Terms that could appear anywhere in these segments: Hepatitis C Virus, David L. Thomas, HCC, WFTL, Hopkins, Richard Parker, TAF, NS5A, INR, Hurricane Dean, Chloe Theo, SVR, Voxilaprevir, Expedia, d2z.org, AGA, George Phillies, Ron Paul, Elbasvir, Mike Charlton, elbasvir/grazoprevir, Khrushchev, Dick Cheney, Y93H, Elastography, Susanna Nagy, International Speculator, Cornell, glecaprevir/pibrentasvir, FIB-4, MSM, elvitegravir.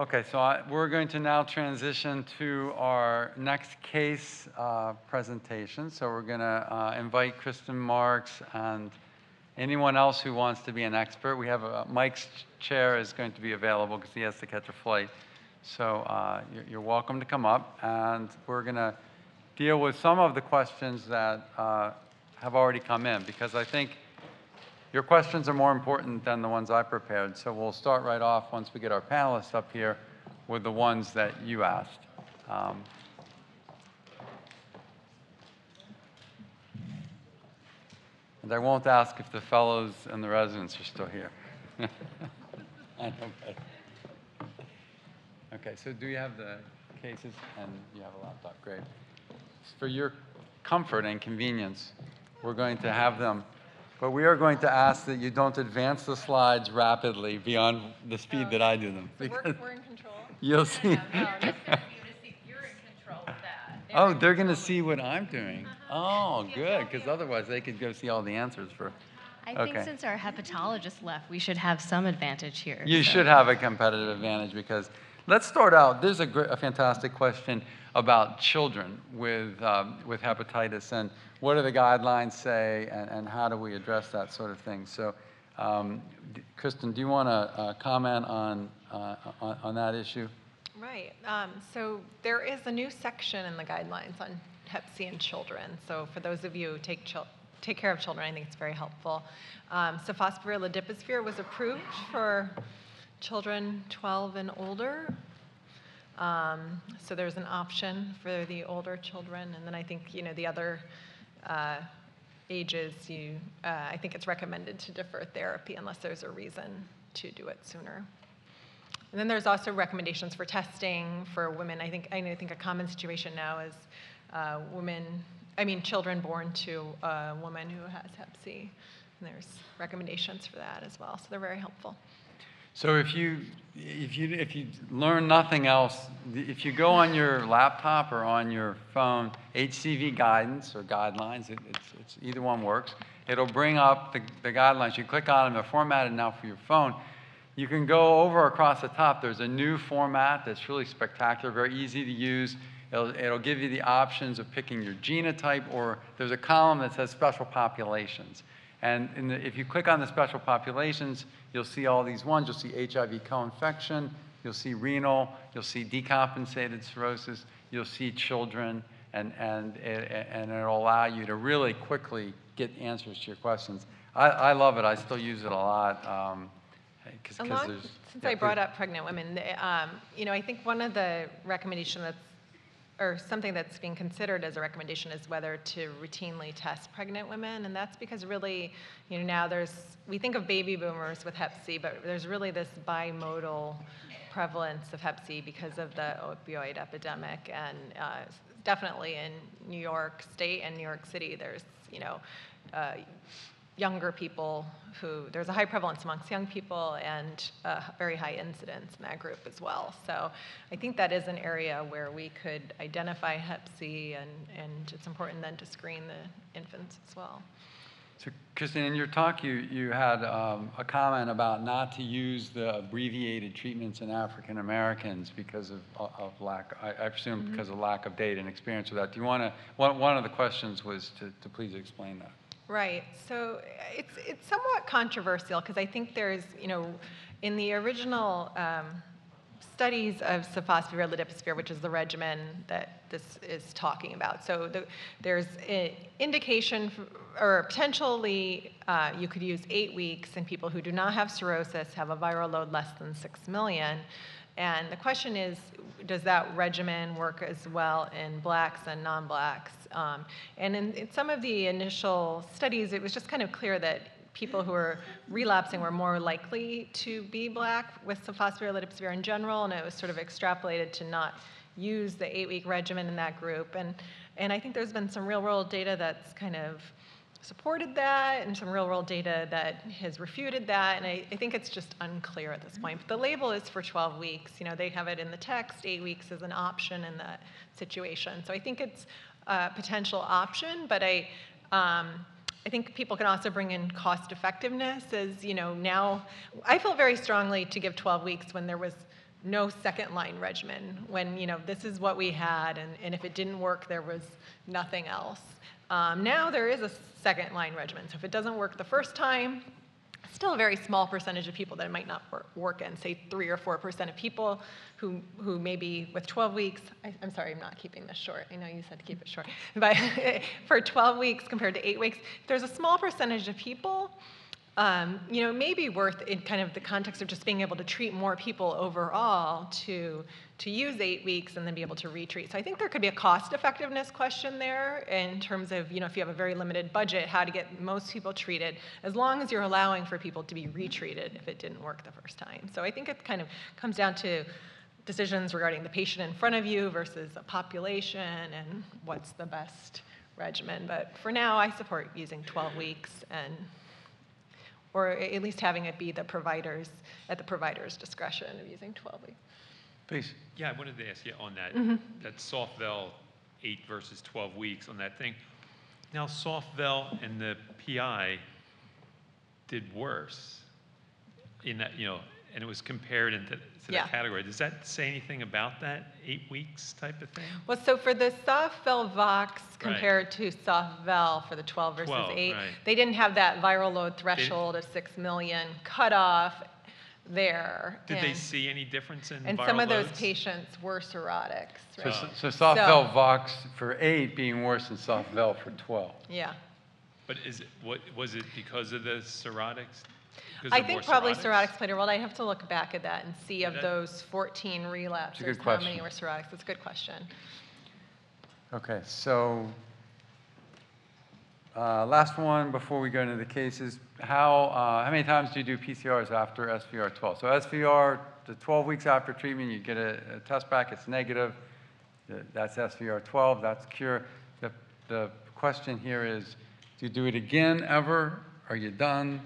Okay, so we're going to now transition to our next case presentation. So we're going to invite Kristen Marks and anyone else who wants to be an expert. We have Mike's chair is going to be available because he has to catch a flight. So you're welcome to come up. And we're going to deal with some of the questions that have already come in, because I think your questions are more important than the ones I prepared, so we'll start right off once we get our panelists up here with the ones that you asked. And I won't ask if the fellows and the residents are still here. I know better. Okay, so do you have the cases and you have a laptop? Great. For your comfort and convenience, we're going to have them. But we are going to ask that you don't advance the slides rapidly beyond the speed that I do them. So we're in control? You'll see. No, that's for you to see. You're in control of that. They're going to see what I'm doing. Oh, good, because otherwise they could go see all the answers for. I think since our hepatologist left, we should have some advantage here. You should have a competitive advantage, because let's start out. There's a fantastic question about children with hepatitis, and what do the guidelines say, and how do we address that sort of thing? So, Kristen, do you want to comment on that issue? Right. So there is a new section in the guidelines on Hep C in children. So for those of you who take care of children, I think it's very helpful. Sofosbuvir/velpatasvir was approved for children 12 and older. So there's an option for the older children, and then I think the other ages. I think it's recommended to defer therapy unless there's a reason to do it sooner. And then there's also recommendations for testing for women. I think a common situation now is children born to a woman who has Hep C, and there's recommendations for that as well. So they're very helpful. So if you learn nothing else, if you go on your laptop or on your phone, HCV guidance or guidelines, it's either one works. It'll bring up the guidelines. You click on them, they're formatted now for your phone. You can go over across the top. There's a new format that's really spectacular, very easy to use. It'll give you the options of picking your genotype, or there's a column that says special populations. And if you click on the special populations, you'll see all these ones. You'll see HIV co-infection, you'll see renal, you'll see decompensated cirrhosis, you'll see children, and it'll allow you to really quickly get answers to your questions. I love it. I still use it a lot. I brought up pregnant women, I think one of the recommendations or something that's being considered as a recommendation is whether to routinely test pregnant women, and that's because really, now we think of baby boomers with Hep C, but there's really this bimodal prevalence of Hep C because of the opioid epidemic, and definitely in New York State and New York City, there's, younger people there's a high prevalence amongst young people and a very high incidence in that group as well. So I think that is an area where we could identify Hep C, and it's important then to screen the infants as well. So Kristen, in your talk, you had a comment about not to use the abbreviated treatments in African Americans because of lack, I presume, mm-hmm. because of lack of data and experience with that. Do you want to, one of the questions was to please explain that. Right, so it's somewhat controversial, because I think there's, in the original studies of sofosbuvir/velpatasvir, which is the regimen that this is talking about, so there's an indication or potentially you could use 8 weeks in people who do not have cirrhosis, have a viral load less than 6 million. And the question is, does that regimen work as well in blacks and non-blacks? And in some of the initial studies, it was just kind of clear that people who were relapsing were more likely to be black with sofosbuvir/velpatasvir in general, and it was sort of extrapolated to not use the 8-week regimen in that group. And I think there's been some real-world data that's kind of supported that, and some real-world data that has refuted that, and I think it's just unclear at this point. But the label is for 12 weeks. They have it in the text. 8 weeks is an option in that situation. So I think it's a potential option, but I think people can also bring in cost effectiveness as, you know, now I feel very strongly to give 12 weeks when there was no second line regimen, when, you know, this is what we had, and if it didn't work, there was nothing else. Now there is a second line regimen, so if it doesn't work the first time, still a very small percentage of people that it might not work in, say 3 or 4% of people who maybe with 12 weeks, I'm sorry, I'm not keeping this short. I know you said to keep it short, but for 12 weeks compared to 8 weeks, there's a small percentage of people, you know, maybe worth in kind of the context of just being able to treat more people overall to use 8 weeks and then be able to retreat. So I think there could be a cost effectiveness question there in terms of, you know, if you have a very limited budget, how to get most people treated as long as you're allowing for people to be retreated if it didn't work the first time. So I think it kind of comes down to decisions regarding the patient in front of you versus a population and what's the best regimen. But for now, I support using 12 weeks and or at least having it be the providers, at the provider's discretion of using 12 weeks. Please. Yeah, I wanted to ask you on that, that soft-vel 8 versus 12 weeks on that thing. Now, soft-vel and the PI did worse in that, you know, and it was compared into that category. Does that say anything about that 8 weeks type of thing? Well, so for the soft-vel vox compared to soft-vel for the 12 versus 8, they didn't have that viral load threshold of 6 million cutoff there. Did they see any difference in viral loads? And some of those patients were cirrhotics. Right? So soft-vel vox for 8 being worse than soft-vel for 12. Yeah. But is it, what, was it because of the cirrhotics? I think probably cirrhotics played a role. I'd have to look back at that and see of those 14 relapses, how many were cirrhotics. That's a good question. Okay, so last one before we go into the cases. How many times do you do PCRs after SVR 12? So SVR, the 12 weeks after treatment, you get a test back, it's negative. That's SVR 12, that's cure. The question here is, do you do it again ever? Are you done?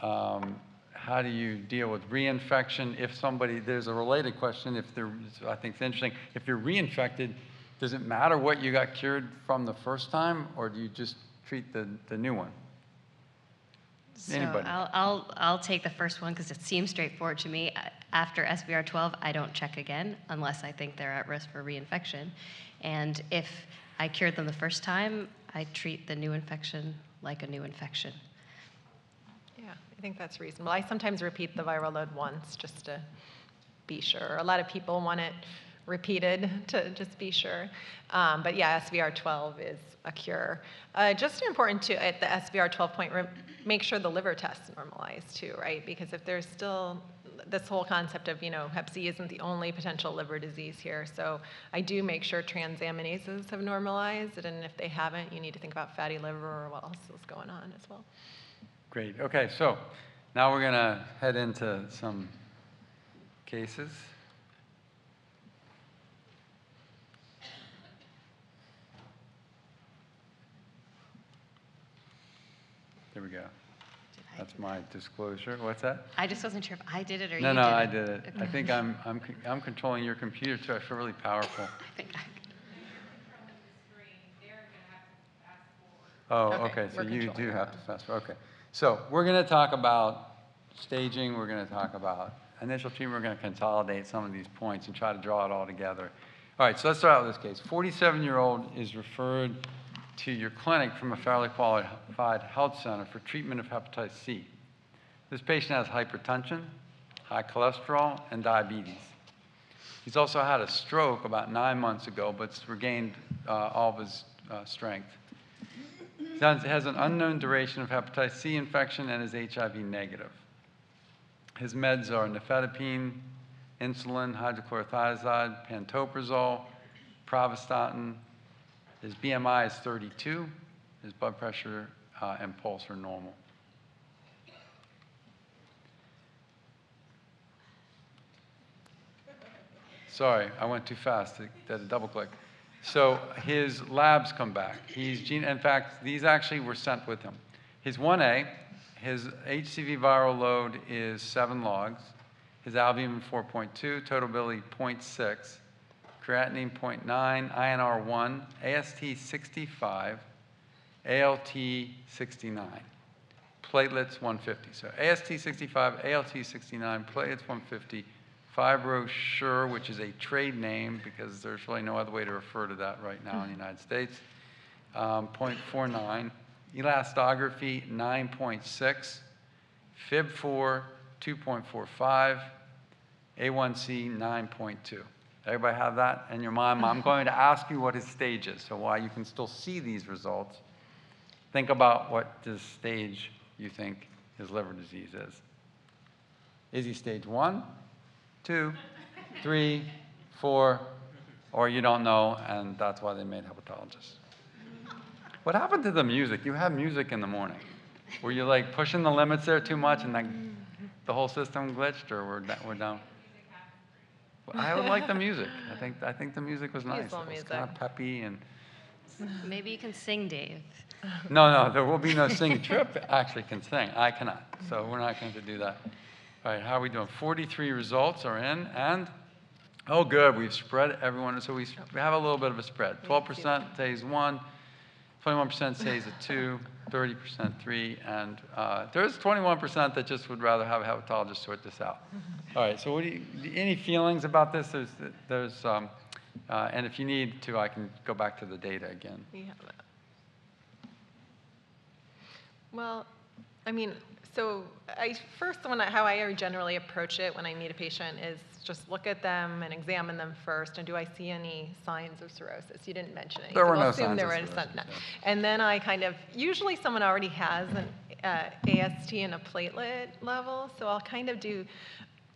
How do you deal with reinfection? If somebody, there's a related question, if they're, I think it's interesting, if you're reinfected, does it matter what you got cured from the first time, or do you just treat the new one? So anybody? I'll take the first one because it seems straightforward to me. After SVR 12, I don't check again unless I think they're at risk for reinfection. And if I cured them the first time, I treat the new infection like a new infection. I think that's reasonable. I sometimes repeat the viral load once just to be sure. A lot of people want it repeated to just be sure. But yeah, SVR 12 is a cure. Just important to, at the SVR 12 point, make sure the liver tests normalize too, right? Because if there's still this whole concept of, you know, hep C isn't the only potential liver disease here. So I do make sure transaminases have normalized, and if they haven't, you need to think about fatty liver or what else is going on as well. Great. Okay, so now we're going to head into some cases. There we go. That's my disclosure. What's that? I just wasn't sure if I did it or you did it. No, I did it. Okay. I think I'm controlling your computer too. I feel really powerful. I think I can. Oh, okay. So you do have to fast forward. Okay. So we're going to talk about staging, we're going to talk about initial treatment, we're going to consolidate some of these points and try to draw it all together. All right, so let's start out with this case. 47-year-old is referred to your clinic from a fairly qualified health center for treatment of hepatitis C. This patient has hypertension, high cholesterol, and diabetes. He's also had a stroke about 9 months ago, but's regained all of his strength. Has an unknown duration of hepatitis C infection and is HIV negative. His meds are nifedipine, insulin, hydrochlorothiazide, pantoprazole, pravastatin. His BMI is 32. His blood pressure and pulse are normal. Sorry, I went too fast. I did a double click. So his labs come back. In fact, these actually were sent with him. His 1A, his HCV viral load is 7 logs. His albumin 4.2, total bilirubin 0.6, creatinine 0.9, INR 1, AST 65, ALT 69, platelets 150. So AST 65, ALT 69, platelets 150, FibroSure, which is a trade name because there's really no other way to refer to that right now in the United States, 0.49, elastography 9.6, FIB-4 2.45, A1C 9.2. Everybody have that in your mind? I'm going to ask you what his stage is, so while you can still see these results, think about what this stage you think his liver disease is. Is he stage 1, 2, 3, 4, or you don't know, and that's why they made hepatologists. What happened to the music? You had music in the morning. Were you like pushing the limits there too much and then the whole system glitched, or we're down? I would like the music. I think the music was nice. It was kind of peppy and. Maybe you can sing, Dave. No, there will be no sing. Trip actually can sing. I cannot, so we're not going to do that. All right, how are we doing? 43 results are in, and oh, good. We've spread everyone, so we have a little bit of a spread. 12% phase 1, 21% phase 2, 30% 3, and there is 21% that just would rather have a hepatologist sort this out. All right, so what any feelings about this? And if you need to, I can go back to the data again. Yeah. Well, I mean, so how I generally approach it when I meet a patient is just look at them and examine them first, and do I see any signs of cirrhosis? You didn't mention it. There were no signs of cirrhosis. And then I kind of, usually someone already has an AST and a platelet level, so I'll kind of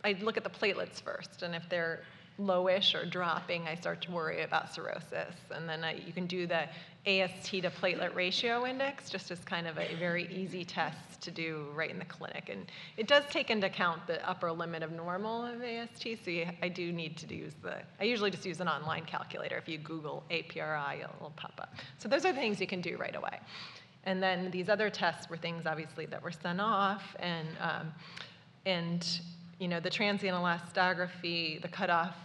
I look at the platelets first, and if they're lowish or dropping, I start to worry about cirrhosis. And then you can do the AST to platelet ratio index just as kind of a very easy test to do right in the clinic. And it does take into account the upper limit of normal of AST, so I usually just use an online calculator. If you Google APRI, it'll pop up. So those are things you can do right away. And then these other tests were things, obviously, that were sent off, and you know, the transient elastography, the cutoff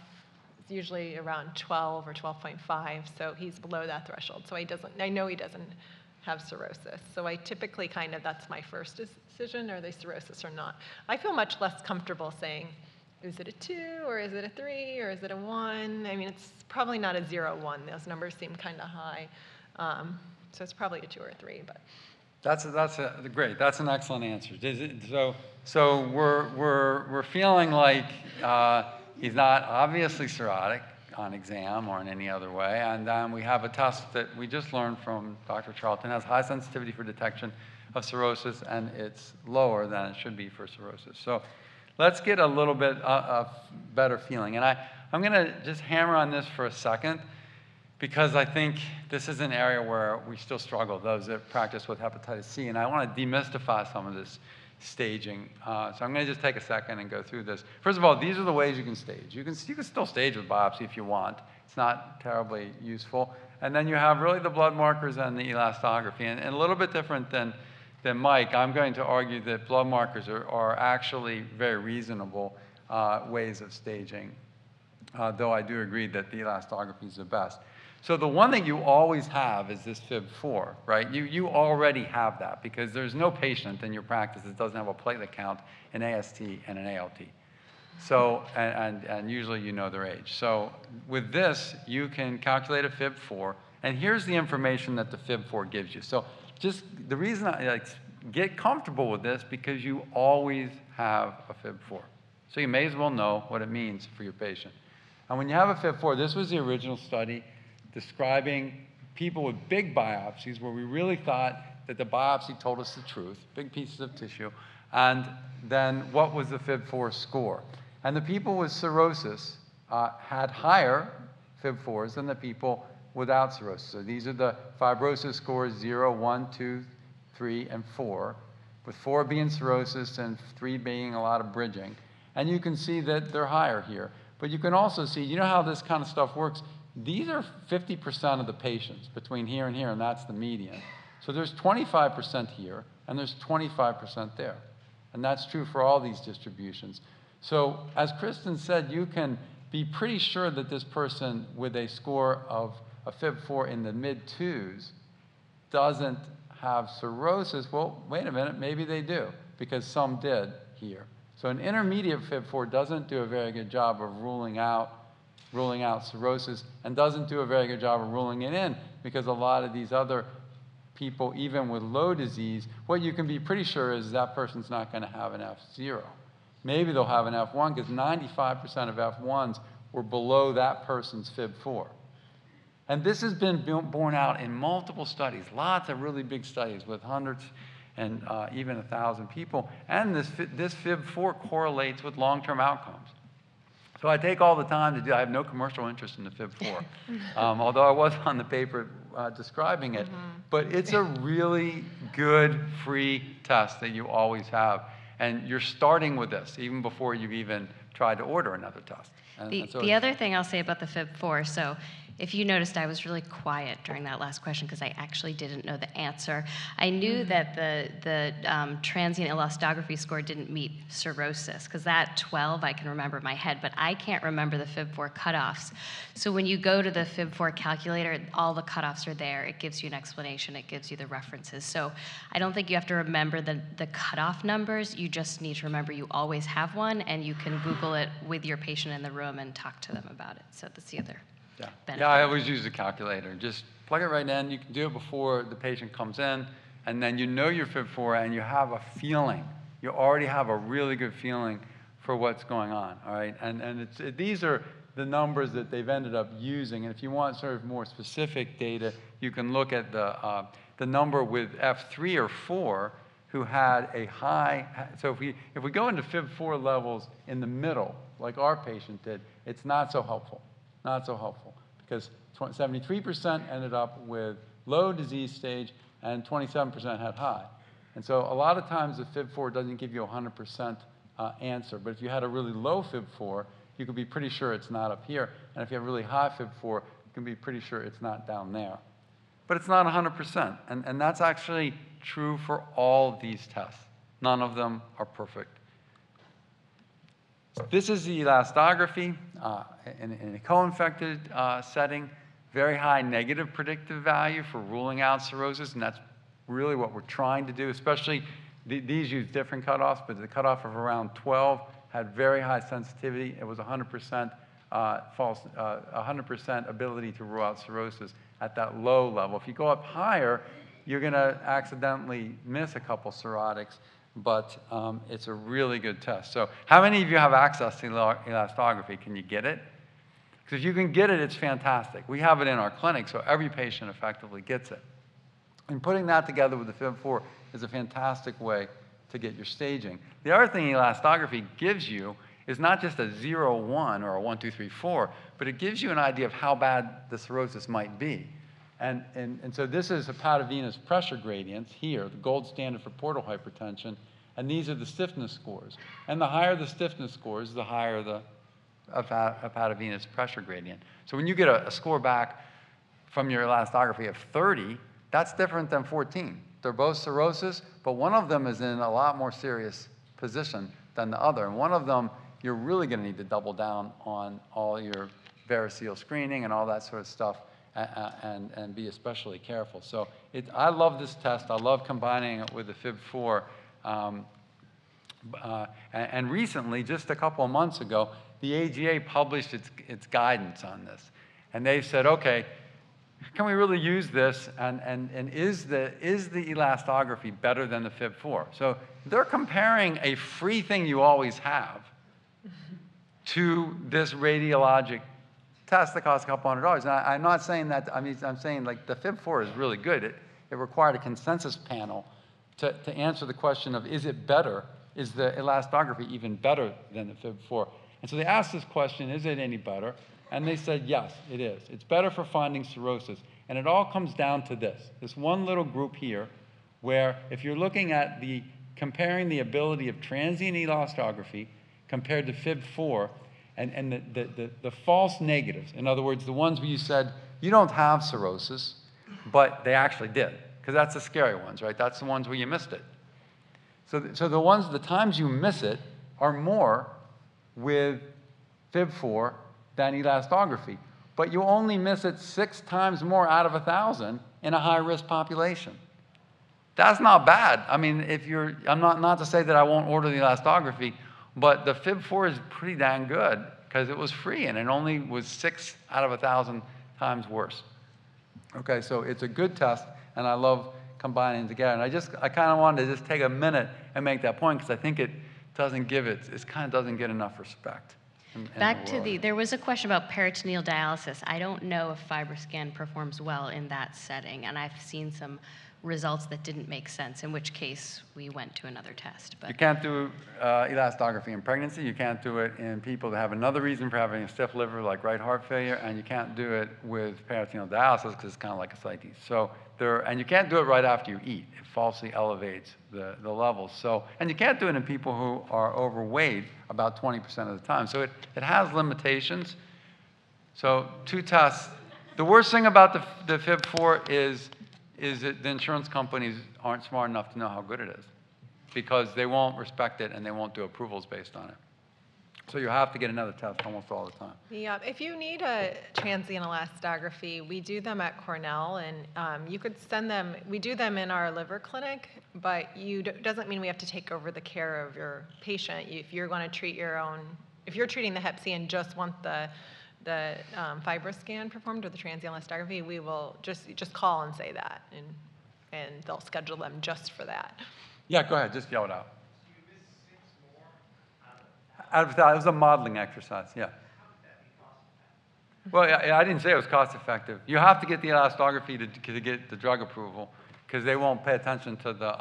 is usually around 12 or 12.5, so he's below that threshold. So I know he doesn't have cirrhosis. So I typically that's my first decision, are they cirrhosis or not? I feel much less comfortable saying, is it a 2, or is it a 3, or is it a 1? I mean, it's probably not a 0, 1. Those numbers seem kind of high. So it's probably a 2 or 3, but. That's great. That's an excellent answer. So we're feeling like he's not obviously cirrhotic on exam or in any other way, and we have a test that we just learned from Dr. Charlton has high sensitivity for detection of cirrhosis, and it's lower than it should be for cirrhosis. So let's get a little bit of better feeling, and I'm going to just hammer on this for a second, because I think this is an area where we still struggle, those that practice with hepatitis C, and I want to demystify some of this staging. So I'm going to just take a second and go through this. First of all, these are the ways you can stage. You can still stage with biopsy if you want. It's not terribly useful. And then you have really the blood markers and the elastography, and a little bit different than Mike. I'm going to argue that blood markers are actually very reasonable ways of staging, though I do agree that the elastography is the best. So the one that you always have is this FIB-4, right? You already have that, because there's no patient in your practice that doesn't have a platelet count, an AST, and an ALT. So, and usually you know their age. So with this, you can calculate a FIB-4, and here's the information that the FIB-4 gives you. So just the reason I get comfortable with this, because you always have a FIB-4. So you may as well know what it means for your patient. And when you have a FIB-4, this was the original study, describing people with big biopsies where we really thought that the biopsy told us the truth, big pieces of tissue, and then what was the FIB-4 score. And the people with cirrhosis had higher FIB-4s than the people without cirrhosis. So these are the fibrosis scores 0, 1, 2, 3, and 4, with 4 being cirrhosis and 3 being a lot of bridging. And you can see that they're higher here. But you can also see, you know how this kind of stuff works? These are 50% of the patients between here and here, and that's the median. So there's 25% here, and there's 25% there. And that's true for all these distributions. So as Kristen said, you can be pretty sure that this person with a score of a FIB-4 in the mid-2s doesn't have cirrhosis, well, wait a minute, maybe they do, because some did here. So an intermediate FIB-4 doesn't do a very good job of ruling out cirrhosis, and doesn't do a very good job of ruling it in, because a lot of these other people, even with low disease, what you can be pretty sure is that person's not going to have an F0. Maybe they'll have an F1, because 95% of F1s were below that person's FIB-4. And this has been borne out in multiple studies, lots of really big studies with hundreds and even 1,000 people. And this FIB-4 correlates with long-term outcomes. So I take all the time to do, I have no commercial interest in the FIB-4, although I was on the paper describing it. Mm-hmm. But it's a really good free test that you always have. And you're starting with this even before you've even tried to order another test. And the other thing I'll say about the FIB-4, so if you noticed, I was really quiet during that last question because I actually didn't know the answer. I knew that the transient elastography score didn't meet cirrhosis, because that 12 I can remember in my head, but I can't remember the FIB-4 cutoffs. So when you go to the FIB-4 calculator, all the cutoffs are there. It gives you an explanation. It gives you the references. So I don't think you have to remember the cutoff numbers. You just need to remember you always have one, and you can Google it with your patient in the room and talk to them about it. So that's the other. Yeah. Yeah, I always use the calculator. Just plug it right in. You can do it before the patient comes in, and then you know your FIB-4, and you have a feeling. You already have a really good feeling for what's going on, all right? And these are the numbers that they've ended up using, and if you want sort of more specific data, you can look at the number with F3 or 4 who had a high. So if we go into FIB-4 levels in the middle, like our patient did, it's not so helpful. Not so helpful, because 73% ended up with low disease stage and 27% had high. And so a lot of times the FIB-4 doesn't give you a 100% answer, but if you had a really low FIB-4, you could be pretty sure it's not up here, and if you have really high FIB-4, you can be pretty sure it's not down there. But it's not 100%, and that's actually true for all these tests. None of them are perfect. This is the elastography in a co-infected setting, very high negative predictive value for ruling out cirrhosis, and that's really what we're trying to do, especially these use different cutoffs, but the cutoff of around 12 had very high sensitivity. It was 100% 100% ability to rule out cirrhosis at that low level. If you go up higher, you're going to accidentally miss a couple cirrhotics, but it's a really good test. So how many of you have access to elastography? Can you get it? Because if you can get it, it's fantastic. We have it in our clinic, so every patient effectively gets it. And putting that together with the FIB-4 is a fantastic way to get your staging. The other thing elastography gives you is not just a 0, 1, or a 1, 2, 3, 4, but it gives you an idea of how bad the cirrhosis might be. And so this is hepatovenous pressure gradients here, the gold standard for portal hypertension, and these are the stiffness scores. And the higher the stiffness scores, the higher the hepatovenous pressure gradient. So when you get a score back from your elastography of 30, that's different than 14. They're both cirrhosis, but one of them is in a lot more serious position than the other. And one of them, you're really going to need to double down on all your variceal screening and all that sort of stuff. And be especially careful. So I love this test. I love combining it with the FIB-4. And recently, just a couple of months ago, the AGA published its guidance on this. And they said, okay, can we really use this? And is the elastography better than the FIB-4? So they're comparing a free thing you always have to this radiologic test that costs a couple $100s. And I'm not saying that, I mean, I'm saying like the FIB-4 is really good. It required a consensus panel to answer the question of, is it better? Is the elastography even better than the FIB-4? And so they asked this question, is it any better? And they said, yes, it is. It's better for finding cirrhosis. And it all comes down to this one little group here, where if you're looking at comparing the ability of transient elastography compared to FIB-4, and the false negatives, in other words, the ones where you said, you don't have cirrhosis, but they actually did, because that's the scary ones, right? That's the ones where you missed it. So the times you miss it are more with FIB-4 than elastography. but you only miss it 6 times more out of 1,000 in a high-risk population. That's not bad. I mean, if you're, I'm not to say that I won't order the elastography, but the FIB-4 is pretty dang good because it was free and it only was 6 out of 1,000 times worse. Okay, so it's a good test, and I love combining together. And I kind of wanted to just take a minute and make that point because I think it doesn't give it, it kind of doesn't get enough respect. Back to the, there was a question about peritoneal dialysis. I don't know if FibroScan performs well in that setting, and I've seen some results that didn't make sense, in which case we went to another test. But you can't do elastography in pregnancy, you can't do it in people that have another reason for having a stiff liver like right heart failure, and you can't do it with peritoneal dialysis because it's kind of like ascites. So there, and you can't do it right after you eat. It falsely elevates the levels. So, and you can't do it in people who are overweight about 20% of the time. So it has limitations. So two tests. The worst thing about the FIB-4 is that the insurance companies aren't smart enough to know how good it is because they won't respect it and they won't do approvals based on it. So you have to get another test almost all the time. Yeah, if you need a transient elastography, we do them at Cornell, and you could send them, we do them in our liver clinic, but doesn't mean we have to take over the care of your patient. If you're going to treat your own, if you're treating the hep C and just want the FibroScan performed or the transient elastography, we will just call and say that, and they'll schedule them just for that. Yeah, go ahead, just yell it out. You missed 6 more out of that. It was a modeling exercise, yeah. How would that be cost-effective? Well, I didn't say it was cost-effective. You have to get the elastography to get the drug approval because they won't pay attention to the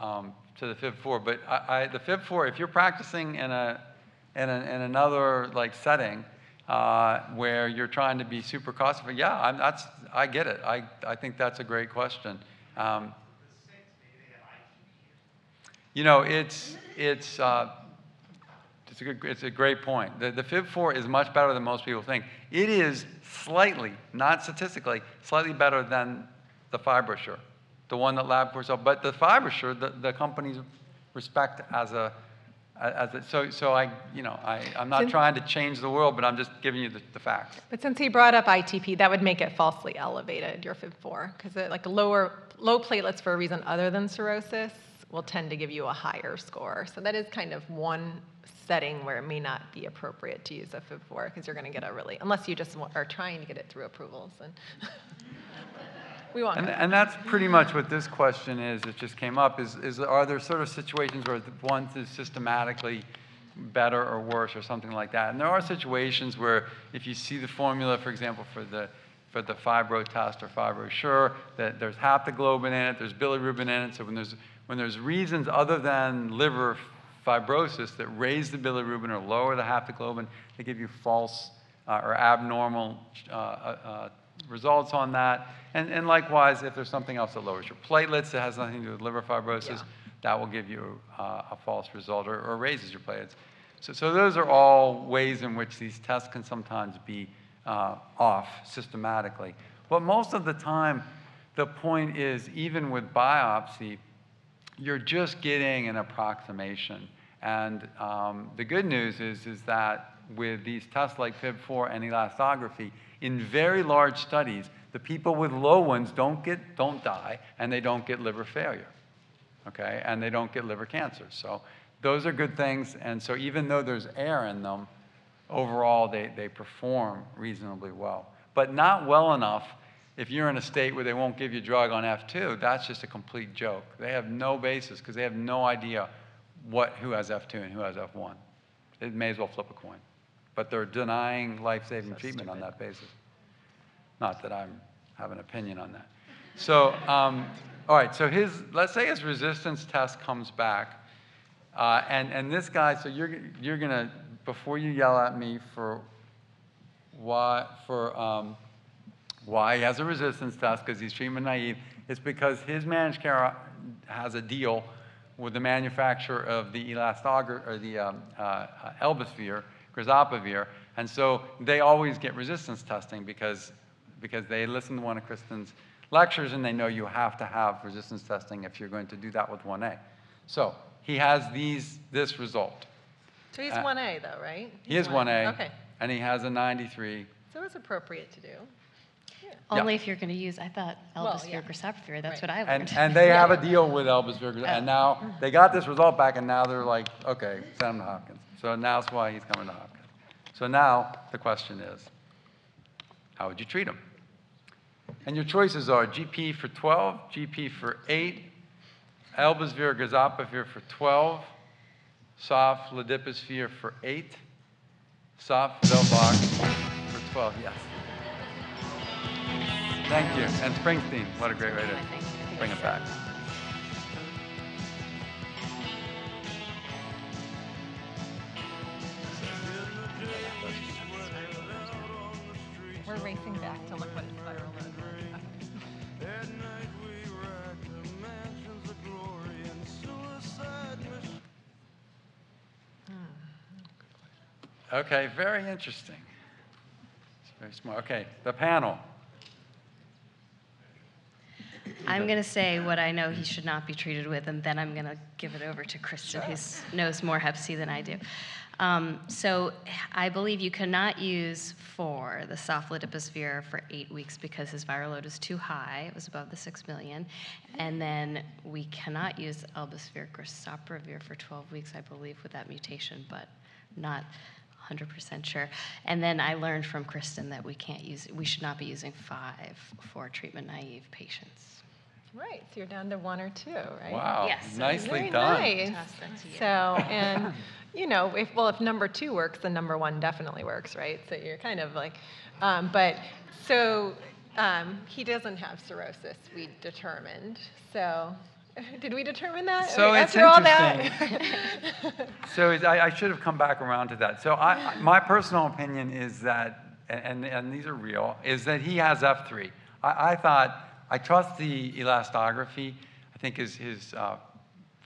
FIB-4. But the FIB-4, if you're practicing in another like setting. Where you're trying to be super cost effective. Yeah, I get it. I think that's a great question. You know, it's a great point. The FIB-4 is much better than most people think. It is slightly, not statistically, slightly better than the FibroSure, the one that LabCorp sold. But the FibroSure, the companies respect as a I'm not trying to change the world, but I'm just giving you the facts. But since he brought up ITP, that would make it falsely elevated, your FIB-4, because like low platelets for a reason other than cirrhosis will tend to give you a higher score. So that is kind of one setting where it may not be appropriate to use a FIB-4 because you're going to get a really, unless you just are trying to get it through approvals. And we want and that's pretty much what this question is. It just came up. Are there sort of situations where one is systematically better or worse or something like that? And there are situations where if you see the formula, for example, for the fibro test or FibroSure, that there's haptoglobin in it, there's bilirubin in it. So when there's reasons other than liver fibrosis that raise the bilirubin or lower the haptoglobin, they give you false or abnormal results on that, and likewise, if there's something else that lowers your platelets that has nothing to do with liver fibrosis, yeah, that will give you a false result or raises your platelets. So those are all ways in which these tests can sometimes be off systematically. But most of the time, the point is, even with biopsy, you're just getting an approximation. And the good news is that with these tests like FIB-4 and elastography, in very large studies, the people with low ones don't die, and they don't get liver failure, okay? And they don't get liver cancer. So those are good things, and so even though there's error in them, overall they perform reasonably well. But not well enough if you're in a state where they won't give you drug on F2, that's just a complete joke. They have no basis because they have no idea who has F2 and who has F1. They may as well flip a coin. But they're denying life-saving treatment on that basis. Not that I have an opinion on that. So, all right, so let's say his resistance test comes back. And this guy, so you're going to, before you yell at me for why he has a resistance test, because he's treatment naive, it's because his managed care has a deal with the manufacturer of the elbasvir/grazoprevir, and so they always get resistance testing because they listen to one of Kristen's lectures and they know you have to have resistance testing if you're going to do that with 1A. So he has this result. So he's 1A though, right? He is 1A, okay. And he has a 93. So it's appropriate to do. Only if you're going to use, I thought, elbasvir/grazoprevir. That's what I learned. And they have a deal with elbasvir. And now they got this result back, and now they're like, okay, send him to Hopkins. So now that's why he's coming to Hopkins. So now the question is, how would you treat him? And your choices are GP for 12, GP for 8, elbasvir/grazoprevir for 12, sofosbuvir/velpatasvir for 8, sofosbuvir/velpatasvir for 12. Yes. Thank you. And Springsteen, what a great way to bring it back. We're racing back to liquid viral load. Okay, very interesting. It's very smart. Okay, the panel. I'm going to say what I know he should not be treated with, and then I'm going to give it over to Kristen, who knows more hep C than I do. So I believe you cannot use the sofosbuvir/velpatasvir for 8 weeks because his viral load is too high. It was above the 6 million. And then we cannot use elbasvir/grazoprevir for 12 weeks, I believe, with that mutation, but not 100% sure. And then I learned from Kristen that we should not be using 5 for treatment-naive patients. Right, so you're down to 1 or 2, right? Wow, yes. Nicely done. Nice. So, and you know, if number 2 works, then number 1 definitely works, right? So you're kind of like, he doesn't have cirrhosis, we determined, so. Did we determine that? So it's after all that? So I should have come back around to that. So my personal opinion is that, and these are real, is that he has F3. I trust the elastography. I think his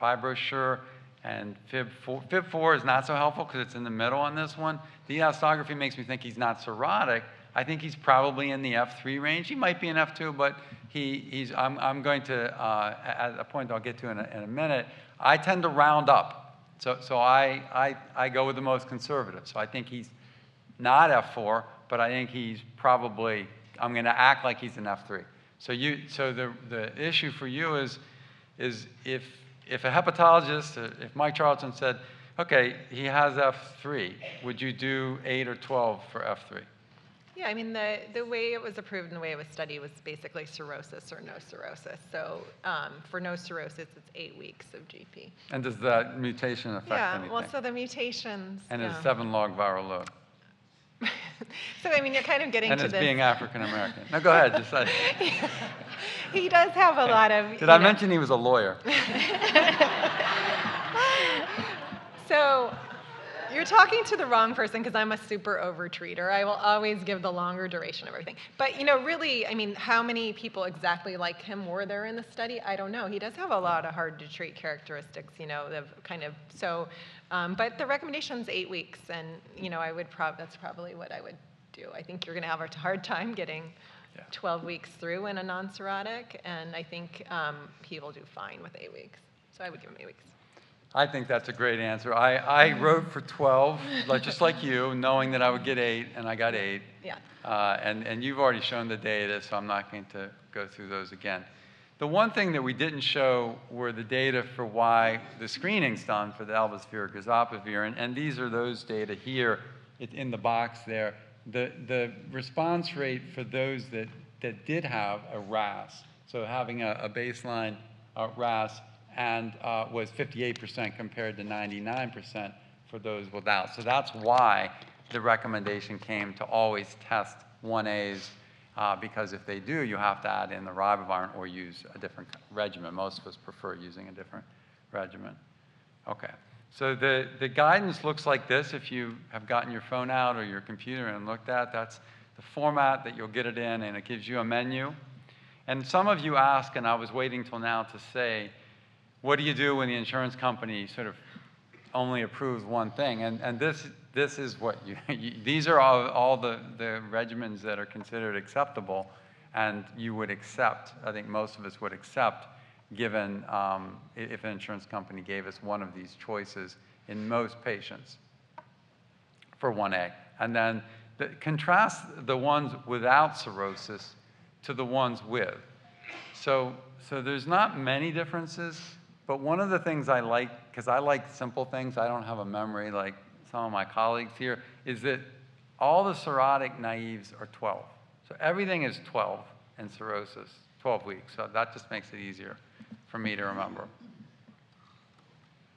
FibroSure and FIB-4. FIB-4 is not so helpful because it's in the middle on this one. The elastography makes me think he's not cirrhotic. I think he's probably in the F3 range. He might be in F2, but I'm going to, at a point I'll get to in a minute, I tend to round up. So I go with the most conservative. So I think he's not F4, but I think he's probably, I'm going to act like he's an F3. So the issue for you is if a hepatologist, if Mike Charlton said, okay, he has F3, would you do 8 or 12 for F3? Yeah, I mean, the way it was approved and the way it was studied was basically cirrhosis or no cirrhosis. So for no cirrhosis, it's 8 weeks of GP. And does that mutation affect anything? Yeah, well, so the mutations... And it's 7 log viral load. So, I mean, you're kind of getting to this... And it's being African-American. No, go ahead. Decide. Yeah. He does have a lot of... Did I mention he was a lawyer? So... You're talking to the wrong person because I'm a super over-treater. I will always give the longer duration of everything. But, you know, really, I mean, how many people exactly like him were there in the study? I don't know. He does have a lot of hard-to-treat characteristics, you know, but the recommendation's 8 weeks, and, you know, that's probably what I would do. I think you're going to have a hard time getting 12 weeks through in a non-cirrhotic, and I think he will do fine with 8 weeks. So I would give him 8 weeks. I think that's a great answer. I wrote for 12, just like you, knowing that I would get 8, and I got 8. Yeah. And you've already shown the data, so I'm not going to go through those again. The one thing that we didn't show were the data for why the screening's done for the elbasvir/grazoprevir, and these are those data here in the box there. The response rate for those that did have a RAS, so having a baseline RAS, and was 58% compared to 99% for those without. So that's why the recommendation came to always test 1As, because if they do, you have to add in the ribavirin or use a different regimen. Most of us prefer using a different regimen. Okay, so the guidance looks like this. If you have gotten your phone out or your computer and looked at, that's the format that you'll get it in, and it gives you a menu. And some of you ask, and I was waiting till now to say, what do you do when the insurance company sort of only approves one thing? And this is what these are all the regimens that are considered acceptable, and you would accept, I think most of us would accept, given if an insurance company gave us one of these choices in most patients for 1A. And then contrast the ones without cirrhosis to the ones with. So there's not many differences, but one of the things I like, because I like simple things, I don't have a memory like some of my colleagues here, is that all the cirrhotic naives are 12. So everything is 12 in cirrhosis, 12 weeks. So that just makes it easier for me to remember.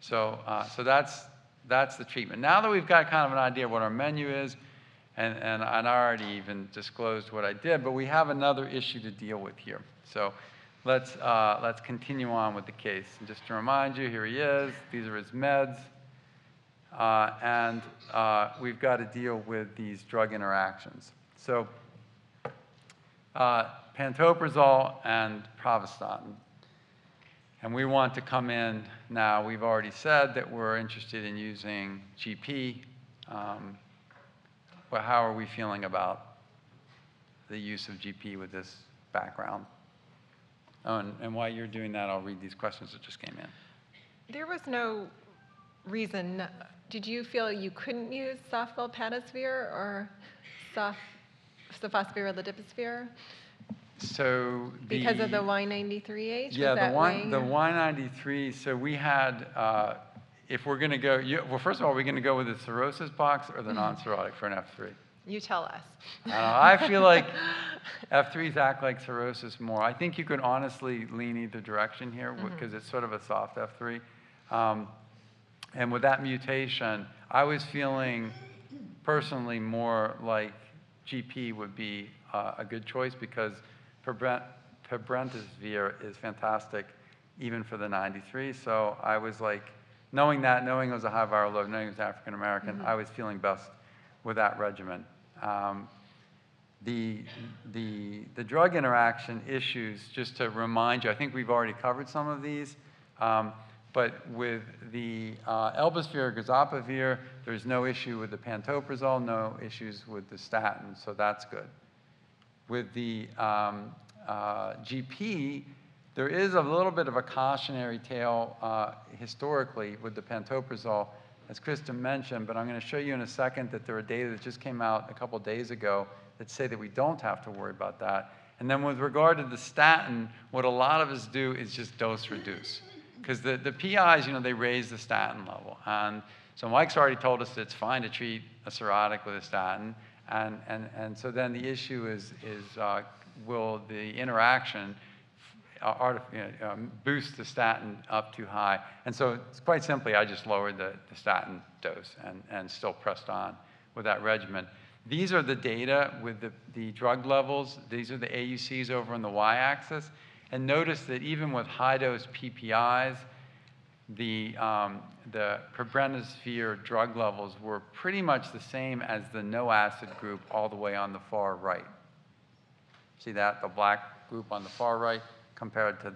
So that's the treatment. Now that we've got kind of an idea of what our menu is, and I already even disclosed what I did, but we have another issue to deal with here. So let's continue on with the case. And just to remind you, here he is. These are his meds. We've got to deal with these drug interactions. So pantoprazole and provastatin. And we want to come in now. We've already said that we're interested in using GP. But how are we feeling about the use of GP with this background? Oh, and while you're doing that, I'll read these questions that just came in. There was no reason. Did you feel you couldn't use sofosbuvir/velpatasvir or sofosbuvir/velpatasvir? So because of the Y93H? Yeah, the Y93. So we had, if we're going to go, well, first of all, are we going to go with the cirrhosis box or the non-cirrhotic for an F3? You tell us. I feel like F3s act like cirrhosis more. I think you could honestly lean either direction here because it's sort of a soft F3. And with that mutation, I was feeling personally more like GP would be a good choice because pibrentasvir is fantastic even for the 93. So I was like, knowing that, knowing it was a high viral load, knowing it was African-American, I was feeling best with that regimen. The drug interaction issues, just to remind you, I think we've already covered some of these, but with the elbasvir/grazoprevir, there's no issue with the pantoprazole, no issues with the statin, so that's good. With the GP, there is a little bit of a cautionary tale historically with the pantoprazole, as Kristen mentioned, but I'm going to show you in a second that there are data that just came out a couple days ago that say that we don't have to worry about that. And then with regard to the statin, what a lot of us do is just dose reduce. Because the PIs, you know, they raise the statin level. And so Mike's already told us that it's fine to treat a cirrhotic with a statin. And so then the issue is will the interaction boost the statin up too high? And so it's quite simply, I just lowered the statin dose and still pressed on with that regimen. These are the data with the drug levels. These are the AUCs over on the y-axis. And notice that even with high-dose PPIs, the pibrentasvir drug levels were pretty much the same as the no-acid group all the way on the far right. See that? The black group on the far right compared to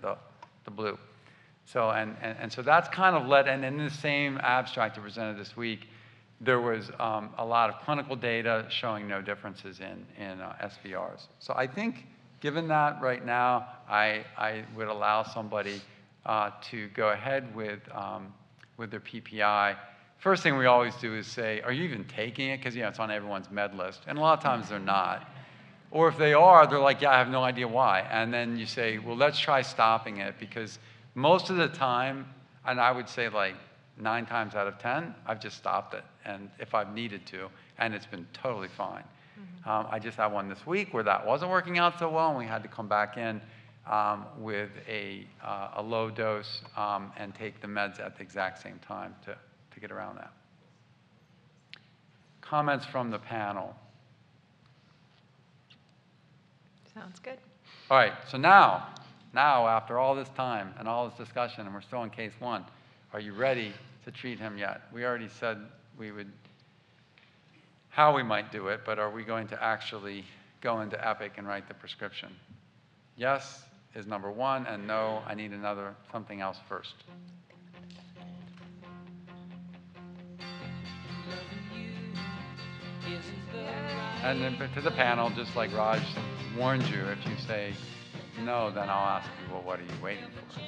the blue. So, and so that's kind of led, and in the same abstract I presented this week, there was a lot of clinical data showing no differences in SVRs. So I think, given that right now, I would allow somebody to go ahead with their PPI. First thing we always do is say, are you even taking it? Because, you know, it's on everyone's med list, and a lot of times they're not. Or if they are, they're like, yeah, I have no idea why. And then you say, well, let's try stopping it, because most of the time, and I would say like 9 times out of 10, I've just stopped it, and if I've needed to, and it's been totally fine. I just had one this week where that wasn't working out so well, and we had to come back in with a low dose and take the meds at the exact same time to get around that. Comments from the panel. Sounds good. All right, so now after all this time and all this discussion, and we're still in case one, are you ready to treat him yet? We already said we would, how we might do it, but are we going to actually go into Epic and write the prescription? Yes is number one, and no, I need another, something else first. And then to the panel, just like Raj warned you, if you say no, then I'll ask you, well, what are you waiting for?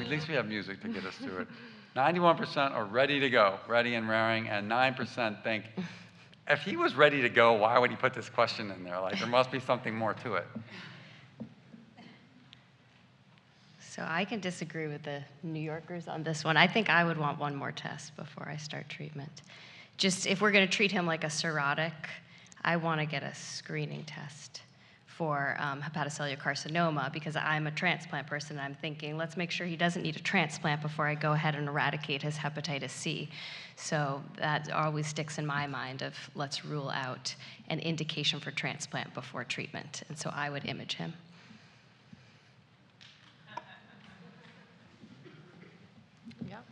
At least we have music to get us through it. 91% are ready to go, ready and raring, and 9% think, if he was ready to go, why would he put this question in there? Like, there must be something more to it. So I can disagree with the New Yorkers on this one. I think I would want one more test before I start treatment. Just if we're going to treat him like a cirrhotic, I want to get a screening test for hepatocellular carcinoma, because I'm a transplant person and I'm thinking, let's make sure he doesn't need a transplant before I go ahead and eradicate his hepatitis C. So that always sticks in my mind of, let's rule out an indication for transplant before treatment. And so I would image him. Yep.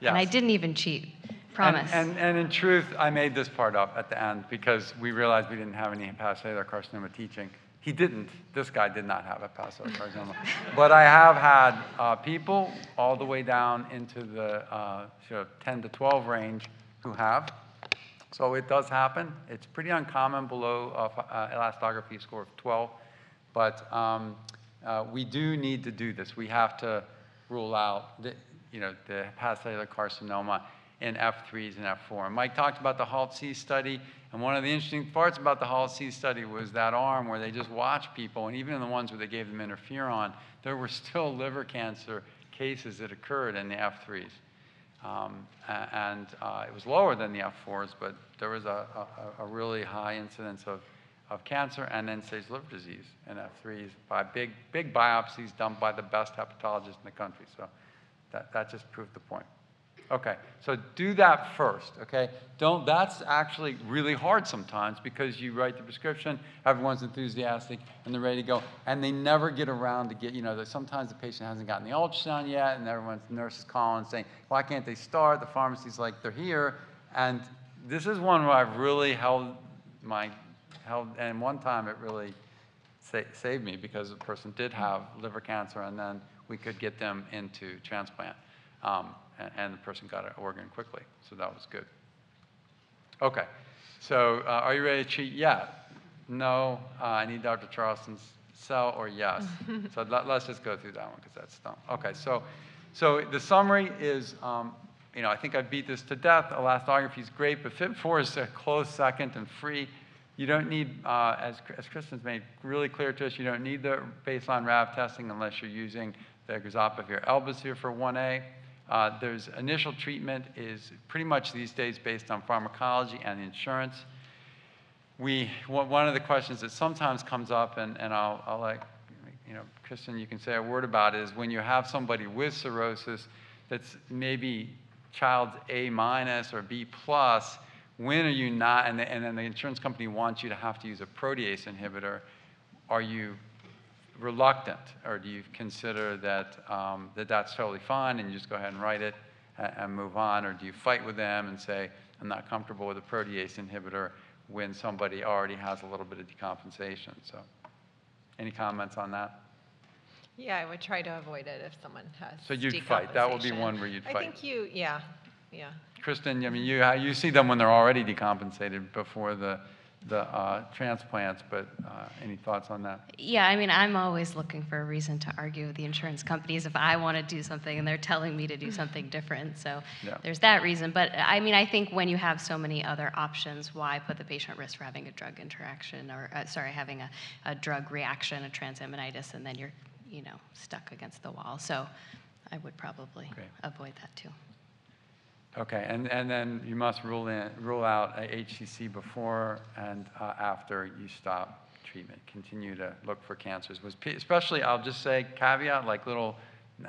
Yes. And I didn't even cheat. Promise. And in truth, I made this part up at the end because we realized we didn't have any hepatocellular carcinoma teaching. He didn't. This guy did not have hepatocellular carcinoma. But I have had people all the way down into the sort of 10 to 12 range who have. So it does happen. It's pretty uncommon below elastography score of 12. But we do need to do this. We have to rule out the, the hepatocellular carcinoma in F3s and F4. And Mike talked about the HALT-C study, and one of the interesting parts about the HALT-C study was that arm where they just watched people, and even in the ones where they gave them interferon, there were still liver cancer cases that occurred in the F3s. It was lower than the F4s, but there was a really high incidence of cancer and end-stage liver disease in F3s by big biopsies done by the best hepatologists in the country. So that just proved the point. Okay, so do that first, okay? Don't, that's actually really hard sometimes because you write the prescription, everyone's enthusiastic, and they're ready to go, and they never get around to get, sometimes the patient hasn't gotten the ultrasound yet, and everyone's nurse is calling saying, why can't they start? The pharmacy's like, they're here. And this is one where I've really held, and one time it really saved me because the person did have liver cancer, and then we could get them into transplant. And the person got an organ quickly, so that was good. Okay, so are you ready to cheat? Yeah. No, I need Dr. Charleston's cell, or yes. So let's just go through that one, because that's dumb. Okay, so the summary is, I think I beat this to death. Elastography is great, but FIB-4 is a close second and free. You don't need, as Kristen's made really clear to us, you don't need the baseline RAV testing unless you're using the grazoprevir elbasvir for 1A. There's initial treatment is pretty much these days based on pharmacology and insurance. One of the questions that sometimes comes up, and I'll let, Kristen, you can say a word about it, is when you have somebody with cirrhosis that's maybe child's A- or B+, when are you not, and then the insurance company wants you to have to use a protease inhibitor, are you reluctant, or do you consider that, that's totally fine and you just go ahead and write it and move on, or do you fight with them and say, I'm not comfortable with a protease inhibitor when somebody already has a little bit of decompensation? So any comments on that? Yeah, I would try to avoid it if someone has. So you'd fight. That would be one where you'd fight. I think you, yeah. Kristen, I mean, you see them when they're already decompensated before the transplants, but any thoughts on that? Yeah, I mean, I'm always looking for a reason to argue with the insurance companies if I want to do something and they're telling me to do something different, so yeah. There's that reason. But I mean, I think when you have so many other options, why put the patient at risk for having a drug interaction, or having a drug reaction, a transaminitis, and then you're, stuck against the wall. So I would probably avoid that too. Okay, and then you must rule out HCC before and after you stop treatment. Continue to look for cancers. Especially, I'll just say, caveat, like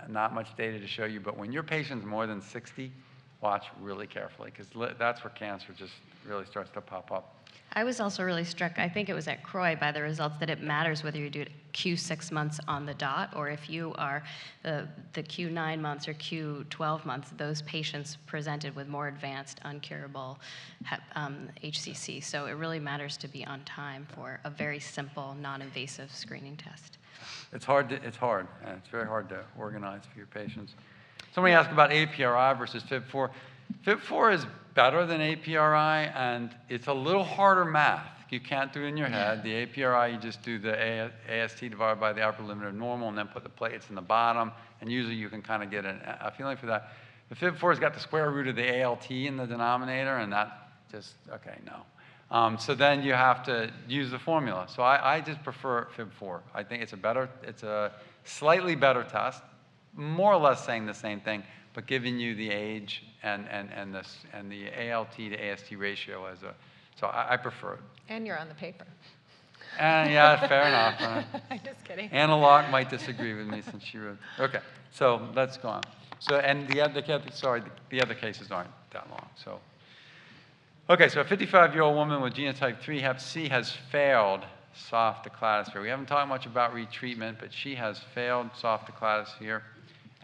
not much data to show you, but when your patient's more than 60, watch really carefully, because that's where cancer just really starts to pop up. I was also really struck, I think it was at Croy, by the results that it matters whether you do it Q6 months on the dot, or if you are the Q9 months or Q12 months, those patients presented with more advanced, uncurable HCC. So it really matters to be on time for a very simple, non-invasive screening test. It's hard. It's very hard to organize for your patients. Somebody asked about APRI versus FIB-4. FIB-4 is better than APRI, and it's a little harder math You can't do it in your head. The APRI, you just do the AST divided by the upper limit of normal and then put the platelets in the bottom, and usually you can kind of get a feeling for that. The FIB-4 has got the square root of the ALT in the denominator, and that just, okay, no. So then you have to use the formula. So I just prefer FIB-4. I think it's a better, it's a slightly better test, more or less saying the same thing, but giving you the age and the ALT to AST ratio as a, so I prefer it. And you're on the paper. And yeah, fair enough. I'm just kidding. Anna Locke might disagree with me since she wrote. Okay, so let's go on. So, and the other cases aren't that long, so. Okay, so a 55-year-old woman with genotype 3 Hep C has failed soft declatosphere. We haven't talked much about retreatment, but she has failed soft declatosphere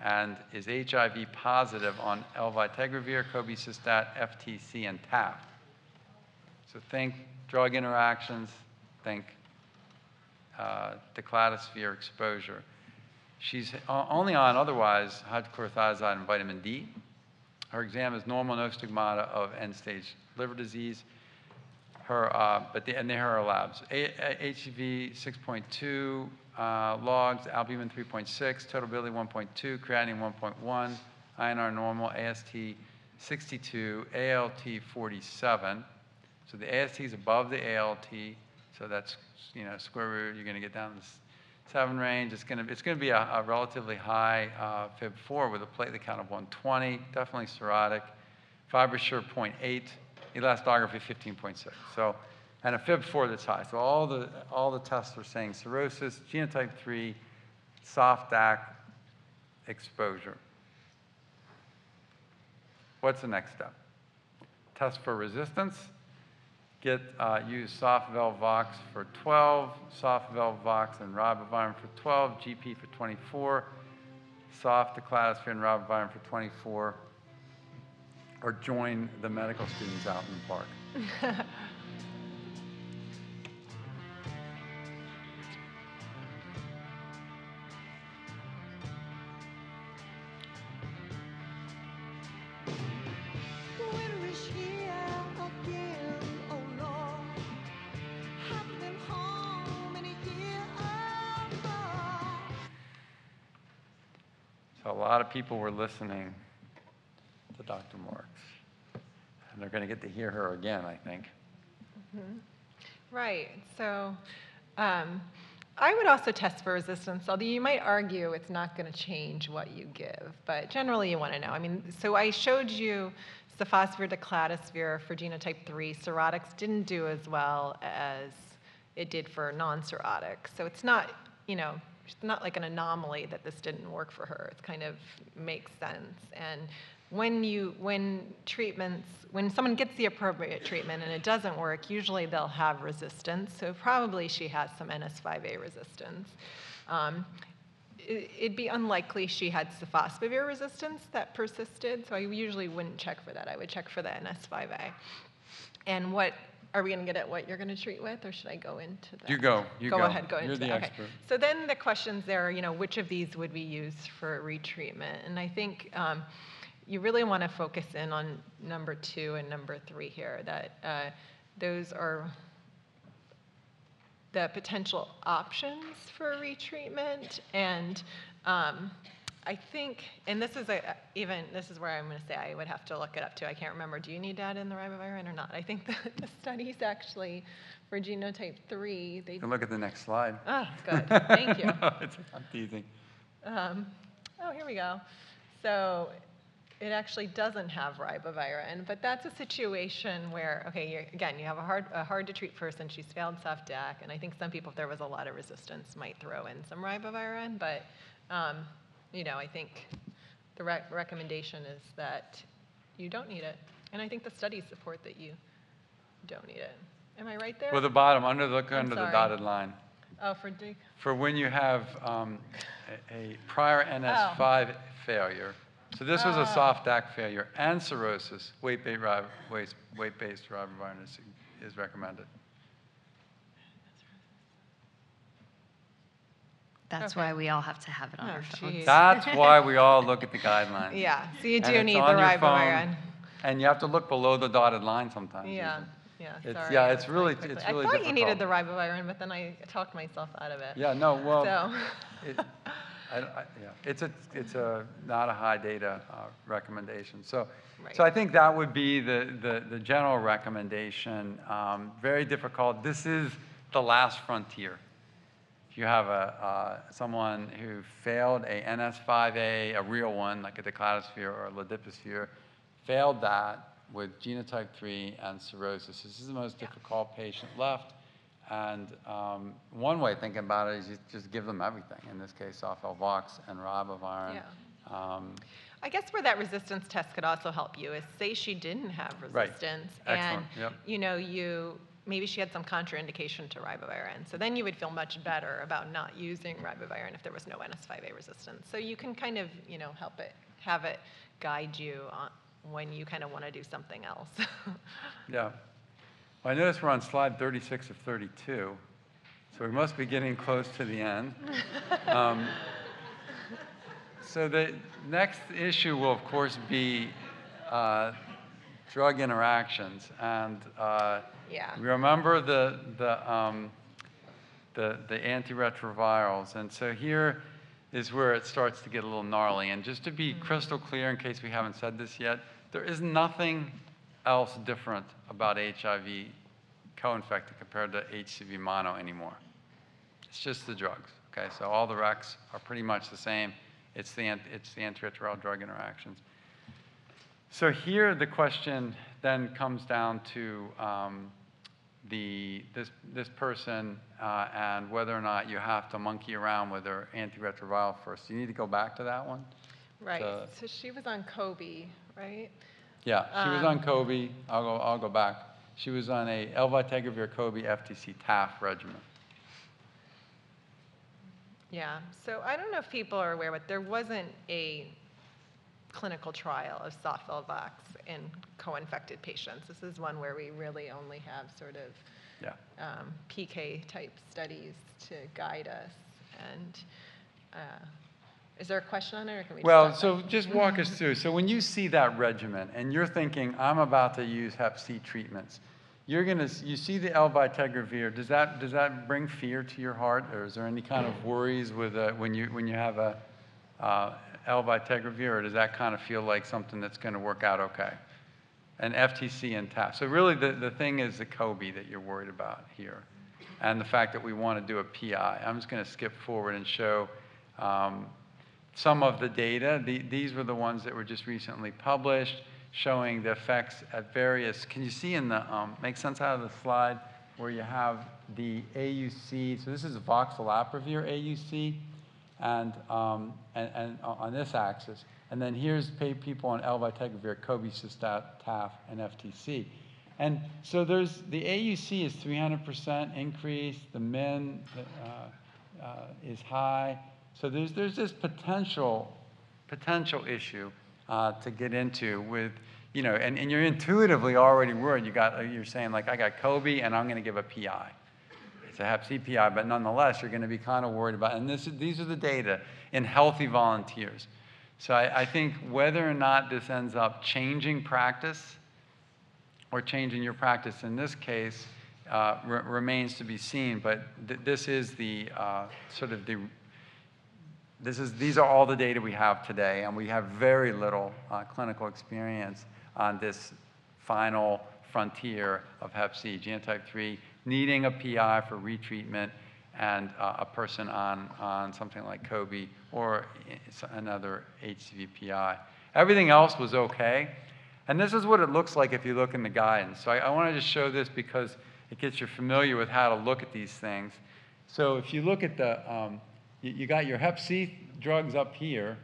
and is HIV positive on elvitegravir, cobicistat, FTC, and TAF. So think drug interactions, think declatosphere exposure. She's only on, otherwise, hydrochlorothiazide and vitamin D. Her exam is normal, no stigmata of end-stage liver disease. Her, and they are her labs. HCV 6.2, logs, albumin 3.6, total bilirubin 1.2, creatinine 1.1, INR normal, AST 62, ALT 47. So the AST is above the ALT, so that's, you know, square root, you're going to get down to the 7 range. It's going to be a relatively high FIB-4 with a platelet count of 120, definitely cirrhotic. FibroSure 0.8, elastography 15.6. So, and a FIB-4 that's high. So all the tests are saying cirrhosis, genotype 3, soft DAC exposure. What's the next step? Test for resistance. Use sofosbuvir/velpatasvir for 12, sofosbuvir/velpatasvir and ribavirin for 12, GP for 24, soft declatosphere and ribavirin for 24, or join the medical students out in the park. A lot of people were listening to Dr. Marks, and they're going to get to hear her again, I think. Mm-hmm. Right. So I would also test for resistance, although you might argue it's not going to change what you give, but generally you want to know. I mean, so I showed you sofosbuvir declatosphere for genotype 3. Cirrhotics didn't do as well as it did for non-cirrhotics. So it's not, you know, it's not like an anomaly that this didn't work for her. It kind of makes sense. And when someone gets the appropriate treatment and it doesn't work, usually they'll have resistance. So probably she has some NS5A resistance. It'd be unlikely she had sofosbuvir resistance that persisted. So I usually wouldn't check for that. I would check for the NS5A. And what are we going to get at what you're going to treat with, or should I go into that? You go. You're the expert. Okay. So then the questions there are, you know, which of these would we use for retreatment? And I think you really want to focus in on number 2 and number 3 here, that those are the potential options for retreatment. And I think, and this is where I'm going to say I would have to look it up too. I can't remember. Do you need data in the ribavirin or not? I think that the studies actually for genotype 3, they look at the next slide. Oh, good. Thank you. No, it's not teasing. Oh, here we go. So it actually doesn't have ribavirin, but that's a situation where, okay, you have a hard to treat person. She's failed soft DAC, and I think some people, if there was a lot of resistance, might throw in some ribavirin, but you know, I think the recommendation is that you don't need it. And I think the studies support that you don't need it. Am I right there? Well, the bottom, under the dotted line. Oh, for when you have a prior NS5 failure. So this was a soft DAC failure and cirrhosis. Weight-based ribavirin is recommended. That's okay. Why we all have to have it on our phone. That's why we all look at the guidelines. Yeah, so you do need the ribavirin. And you have to look below the dotted line sometimes. Yeah, Yeah, sorry. It's really. I thought you needed the ribavirin, but then I talked myself out of it. Yeah, no, well, so. It's not a high data recommendation. So, right. So I think that would be the general recommendation. Very difficult. This is the last frontier. If you have someone who failed a NS5A, a real one like a declatosphere or a ladiposphere, failed that with genotype 3 and cirrhosis. This is the most difficult patient left. And one way of thinking about it is you just give them everything. In this case, sofosbuvir and ribavirin. Yeah. I guess where that resistance test could also help you is, say she didn't have resistance, right. And maybe she had some contraindication to ribavirin. So then you would feel much better about not using ribavirin if there was no NS5A resistance. So you can kind of, help it, have it guide you on when you kind of want to do something else. Yeah. Well, I notice we're on slide 36 of 32, so we must be getting close to the end. So the next issue will, of course, be drug interactions. And remember the antiretrovirals. And so here is where it starts to get a little gnarly. And just to be crystal clear, in case we haven't said this yet, there is nothing else different about HIV co-infected compared to HCV mono anymore. It's just the drugs, okay? So all the recs are pretty much the same. It's the antiretroviral drug interactions. So here the question then comes down to this person and whether or not you have to monkey around with her antiretroviral first. You need to go back to that one. Right. So she was on Cobi, right? Yeah, she was on Cobi. I'll go back. She was on a elvitegravir Cobi FTC TAF regimen. Yeah. So I don't know if people are aware, but there wasn't a clinical trial of sofosbuvir in co-infected patients. This is one where we really only have sort of PK type studies to guide us. And is there a question on it, or can we? Well, so just walk us through. So when you see that regimen and you're thinking, I'm about to use Hep C treatments, you see the elvitegravir. Does that bring fear to your heart, or is there any kind of worries with when you have a elvitegravir, or does that kind of feel like something that's going to work out okay? And FTC and TAF. So really the thing is the Cobi that you're worried about here, and the fact that we want to do a PI. I'm just going to skip forward and show some of the data. These were the ones that were just recently published, showing the effects at various, can you see in the, make sense out of the slide, where you have the AUC, so this is voxilaprevir AUC, and on this axis. And then here's people on elvitegravir, cobicistat, TAF, and FTC. And so there's, the AUC is 300% increase, the min is high. So there's this potential issue to get into with, and you're intuitively already worried. You're saying, like, I got Cobi and I'm going to give a PI. It's a Hep C PI, but nonetheless, you're going to be kind of worried about it. And these are the data in healthy volunteers. So I think whether or not this ends up changing practice, or changing your practice in this case, remains to be seen. But this is the sort of the, these are all the data we have today, and we have very little clinical experience on this final frontier of Hep C, genotype 3, needing a PI for retreatment, and a person on something like Cobi or another HCV PI. Everything else was okay. And this is what it looks like if you look in the guidance. So I want to just show this because it gets you familiar with how to look at these things. So if you look at the, you got your Hep C drugs up here,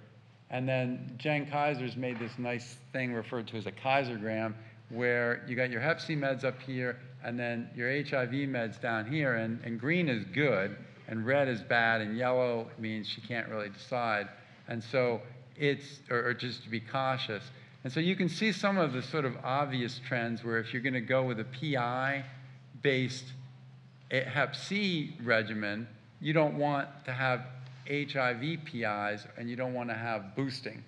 and then Jen Kaiser's made this nice thing referred to as a Kaisergram, where you got your Hep C meds up here, and then your HIV meds down here, and green is good, and red is bad, and yellow means she can't really decide. And so it's, or just to be cautious. And so you can see some of the sort of obvious trends where if you're going to go with a PI-based Hep C regimen, you don't want to have HIV PIs, and you don't want to have boosting.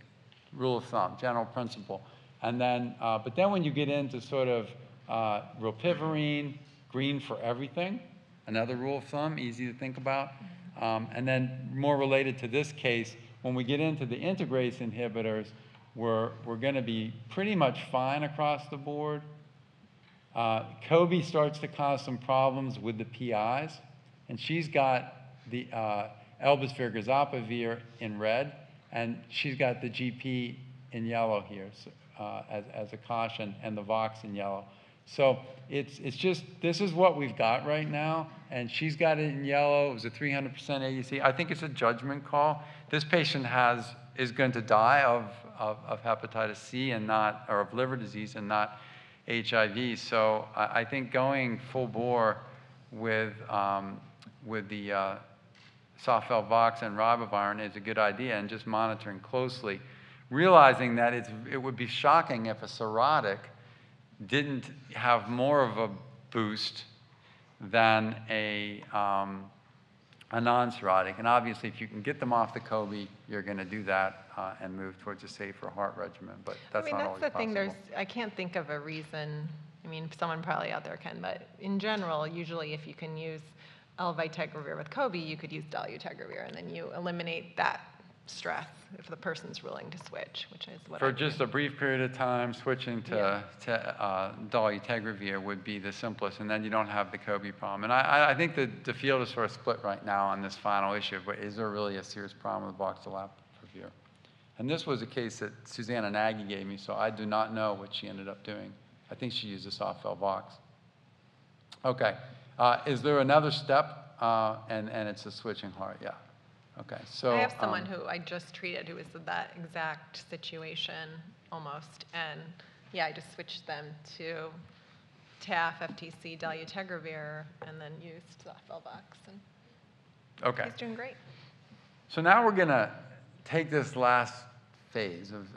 Rule of thumb, general principle. And then, but then when you get into sort of Rilpivirine, green for everything, another rule of thumb, easy to think about. And then more related to this case, when we get into the integrase inhibitors, we're going to be pretty much fine across the board. Cobi starts to cause some problems with the PIs, and she's got the elbasvir/grazoprevir in red, and she's got the GP in yellow here as a caution, and the Vox in yellow. So it's just, this is what we've got right now, and she's got it in yellow. It was a 300% AUC. I think it's a judgment call. This patient is going to die of hepatitis C and not, or of liver disease and not HIV. So I think going full bore with the Sofosbuvir/Velpatasvir and Ribavirin is a good idea, and just monitoring closely, realizing that it would be shocking if a cirrhotic didn't have more of a boost than a non-cirrhotic. And obviously, if you can get them off the Cobi, you're going to do that and move towards a safer heart regimen. But that's not always possible. I mean, that's the thing. I can't think of a reason. I mean, someone probably out there can. But in general, usually if you can use elvitegravir with Cobi, you could use dolutegravir, and then you eliminate that stress if the person's willing to switch, which is what for just a brief period of time, switching to dolutegravir would be the simplest, and then you don't have the Cobi problem. And I think the field is sort of split right now on this final issue, but is there really a serious problem with voxilaprevir? And this was a case that Susanna Nagy gave me, so I do not know what she ended up doing. I think she used a soft fell Vox. Okay, is there another step? And it's a switching heart, yeah. Okay, so I have someone who I just treated who was in that exact situation almost, and yeah, I just switched them to TAF, FTC, dolutegravir, and then used sofosbuvir/velpatasvir, and okay, he's doing great. So now we're gonna take this last phase of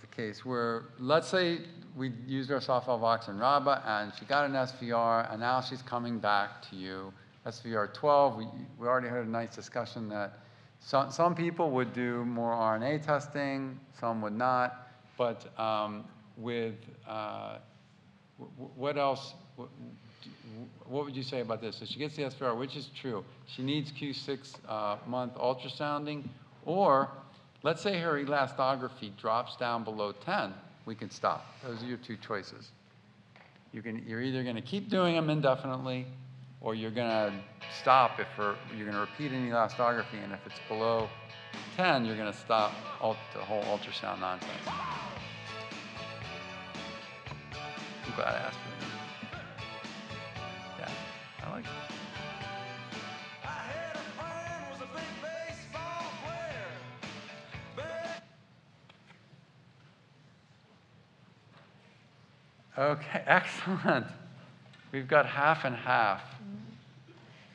the case where, let's say we used our sofosbuvir/velpatasvir and Riba, and she got an SVR, and now she's coming back to you, SVR 12. We already heard a nice discussion that some people would do more RNA testing, some would not, but with what else, what would you say about this? So she gets the SVR, which is true. She needs Q6 month ultrasounding, or let's say her elastography drops down below 10, we can stop. Those are your two choices. You're either gonna keep doing them indefinitely, or you're gonna stop if you're gonna repeat any elastography, and if it's below 10, you're gonna stop the whole ultrasound nonsense. I'm glad I asked for that. Yeah, I like it. Okay, excellent. We've got half and half.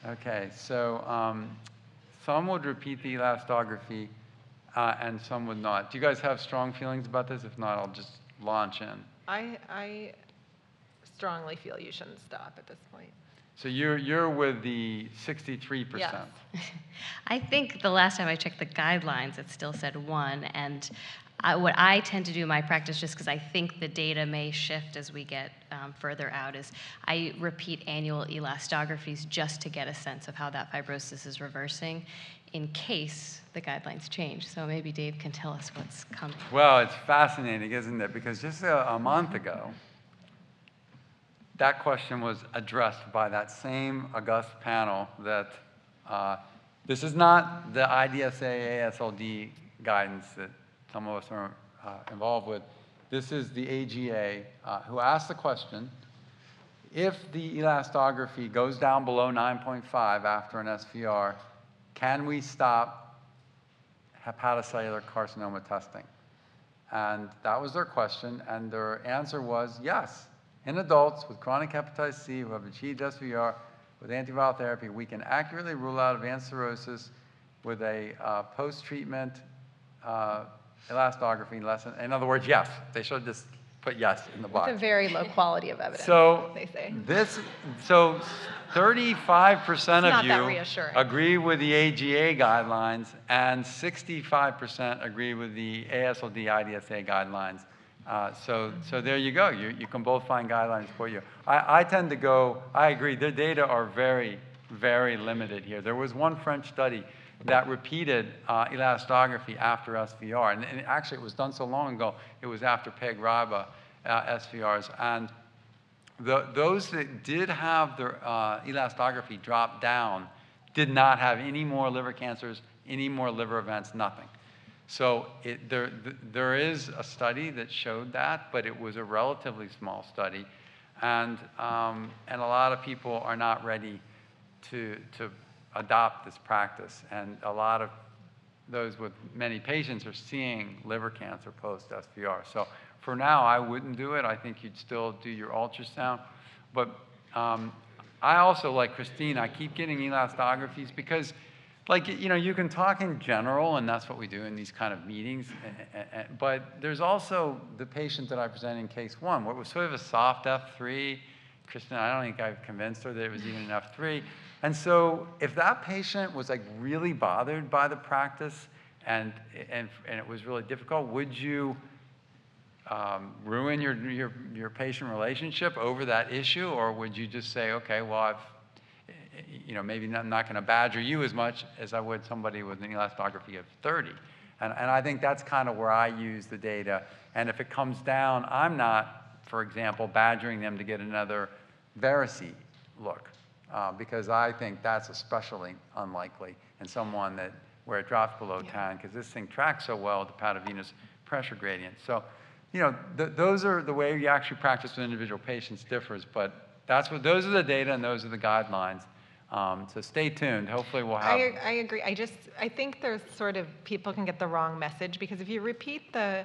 Okay, so some would repeat the elastography and some would not. Do you guys have strong feelings about this? If not, I'll just launch in. I strongly feel you shouldn't stop at this point. So you're with the 63%. Yes. I think the last time I checked the guidelines, it still said 1. And what I tend to do in my practice, just because I think the data may shift as we get further out, is I repeat annual elastographies just to get a sense of how that fibrosis is reversing in case the guidelines change. So maybe Dave can tell us what's coming. Well, it's fascinating, isn't it? Because just a month ago, that question was addressed by that same august panel that this is not the IDSA ASLD guidance that some of us are involved with. This is the AGA who asked the question, if the elastography goes down below 9.5 after an SVR, can we stop hepatocellular carcinoma testing? And that was their question, and their answer was yes. In adults with chronic hepatitis C who have achieved SVR with antiviral therapy, we can accurately rule out advanced cirrhosis with a post-treatment elastography lesson. In other words, yes. They should just put yes in the box. It's a very low quality of evidence, so they say. So 35% of you agree with the AGA guidelines, and 65% agree with the ASLD IDSA guidelines. So there you go. You can both find guidelines for you. I tend to go, I agree, their data are very, very limited here. There was one French study that repeated elastography after SVR. And actually, it was done so long ago, it was after PEG-RABA SVRs. And those that did have their elastography drop down did not have any more liver cancers, any more liver events, nothing. So there is a study that showed that, but it was a relatively small study. And a lot of people are not ready to adopt this practice. And a lot of those with many patients are seeing liver cancer post-SVR. So for now, I wouldn't do it. I think you'd still do your ultrasound. But I also, like Christine, I keep getting elastographies because, like, you know, you can talk in general, and that's what we do in these kind of meetings. But there's also the patient that I presented in case one, what was sort of a soft F3. Kristen, I don't think I've convinced her that it was even an F3. And so if that patient was like really bothered by the practice and it was really difficult, would you ruin your patient relationship over that issue, or would you just say, okay, well, maybe I'm not going to badger you as much as I would somebody with an elastography of 30. And I think that's kind of where I use the data. And if it comes down, I'm not, for example, badgering them to get another variceal look, because I think that's especially unlikely in someone that where it drops below 10, because this thing tracks so well with the patovenous pressure gradient. So, you know, those are the way you actually practice with individual patients differs, but those are the data and those are the guidelines. So stay tuned. Hopefully we'll have. I agree. I think there's sort of people can get the wrong message, because if you repeat the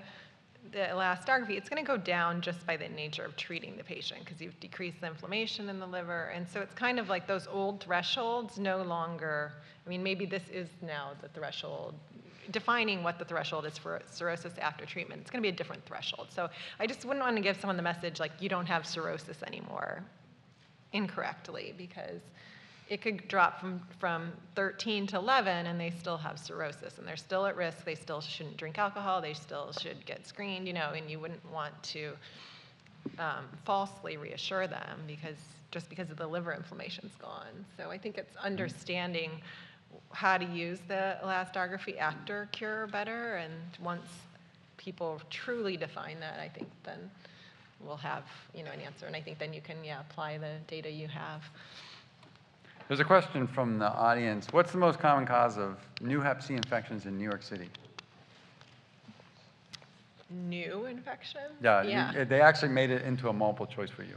elastography, it's going to go down just by the nature of treating the patient, because you've decreased the inflammation in the liver. And so it's kind of like those old thresholds no longer. I mean, maybe this is now the threshold. Defining what the threshold is for cirrhosis after treatment, it's going to be a different threshold. So I just wouldn't want to give someone the message like you don't have cirrhosis anymore incorrectly, because it could drop from 13 to 11 and they still have cirrhosis and they're still at risk, they still shouldn't drink alcohol, they still should get screened, you know, and you wouldn't want to falsely reassure them because of the liver inflammation's gone. So I think it's understanding how to use the elastography after cure better, and once people truly define that, I think then we'll have, you know, an answer, and I think then you can apply the data you have. There's a question from the audience. What's the most common cause of new Hep C infections in New York City? New infection? Yeah. They actually made it into a multiple choice for you.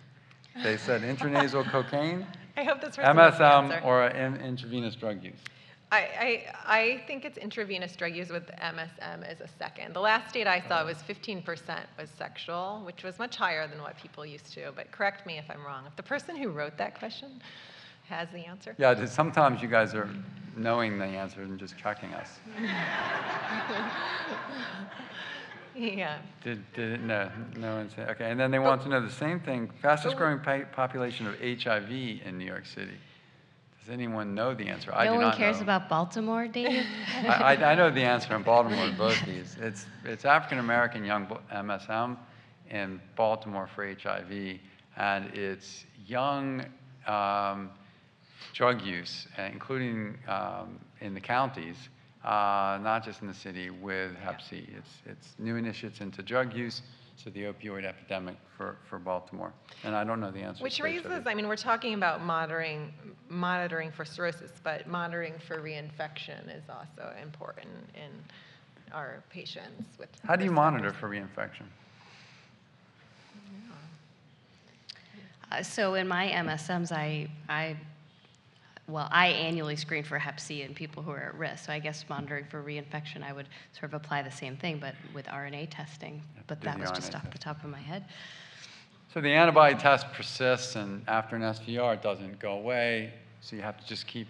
They said intranasal cocaine, I hope that's MSM, or intravenous drug use. I think it's intravenous drug use with MSM as a second. The last data I saw was 15% was sexual, which was much higher than what people used to, but correct me if I'm wrong. If the person who wrote that question has the answer. Yeah, sometimes you guys are knowing the answer and just tracking us. Yeah. No one said, okay. And then they want to know the same thing, fastest growing population of HIV in New York City. Does anyone know the answer? I do not know. No one cares about Baltimore, David? I know the answer in Baltimore to both these. It's African-American young MSM in Baltimore for HIV, and it's young drug use, including in the counties, not just in the city, with Hep C. It's new initiates into drug use, so the opioid epidemic for Baltimore. And I don't know the answer. Which raises, I mean, we're talking about monitoring for cirrhosis, but monitoring for reinfection is also important in our patients with. How do you monitor for reinfection? So in my MSMs, I annually screen for Hep C in people who are at risk. So I guess monitoring for reinfection, I would sort of apply the same thing, but with RNA testing. But that was just off the top of my head. So the antibody test persists, and after an SVR, it doesn't go away. So you have to just keep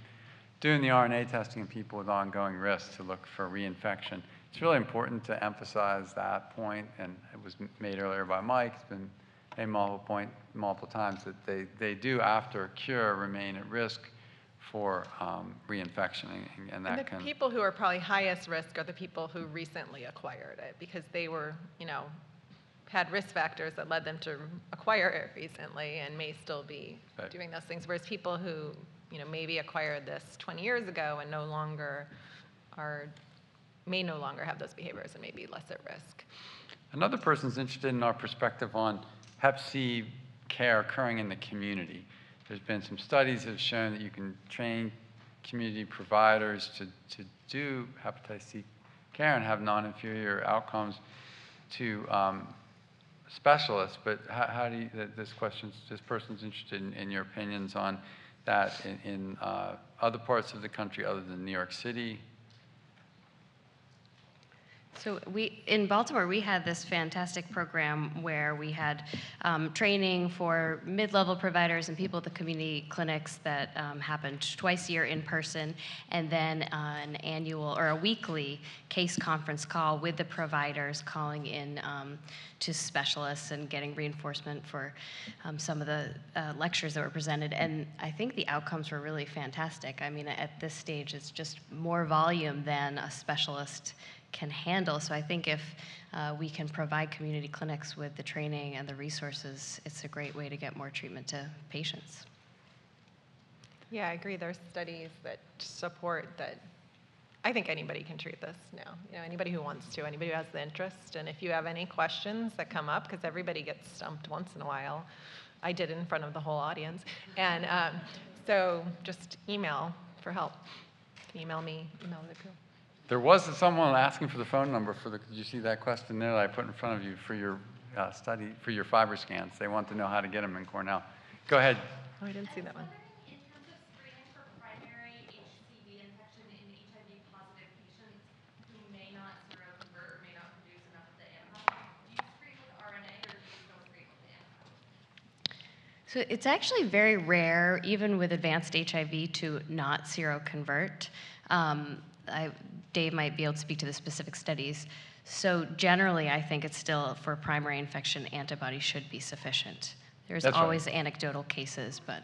doing the RNA testing in people with ongoing risk to look for reinfection. It's really important to emphasize that point, and it was made earlier by Mike. It's been made multiple times that they do, after cure, remain at risk for reinfection, and the people who are probably highest risk are the people who recently acquired it, because they were, you know, had risk factors that led them to acquire it recently and may still be doing those things, whereas people who, you know, maybe acquired this 20 years ago and no longer are, may no longer have those behaviors and may be less at risk. Another person's interested in our perspective on hep C care occurring in the community. There's been some studies that have shown that you can train community providers to do hepatitis C care and have non-inferior outcomes to specialists, but how do you, this person's interested in your opinions on that in other parts of the country other than New York City? So in Baltimore, we had this fantastic program where we had training for mid-level providers and people at the community clinics that happened twice a year in person, and then an annual or a weekly case conference call with the providers calling in to specialists and getting reinforcement for some of the lectures that were presented. And I think the outcomes were really fantastic. I mean, at this stage, it's just more volume than a specialist can handle. So I think if we can provide community clinics with the training and the resources, it's a great way to get more treatment to patients. Yeah, I agree. There's studies that support that. I think anybody can treat this now. You know, anybody who wants to, anybody who has the interest. And if you have any questions that come up, because everybody gets stumped once in a while. I did in front of the whole audience. And so just email for help. Email me, email the people. There was someone asking for the phone number for the, did you see that question there that I put in front of you for your study, for your fiber scans? They want to know how to get them in Cornell. Go ahead. Oh, I didn't see that one. In terms of screening for primary HCV infection in HIV-positive patients who may not seroconvert or may not produce enough of the antibody, do you screen with RNA or do you still screen with the antibody? So it's actually very rare, even with advanced HIV, to not seroconvert. Dave might be able to speak to the specific studies. So generally, I think it's still for primary infection, antibodies should be sufficient. There's always anecdotal cases, but.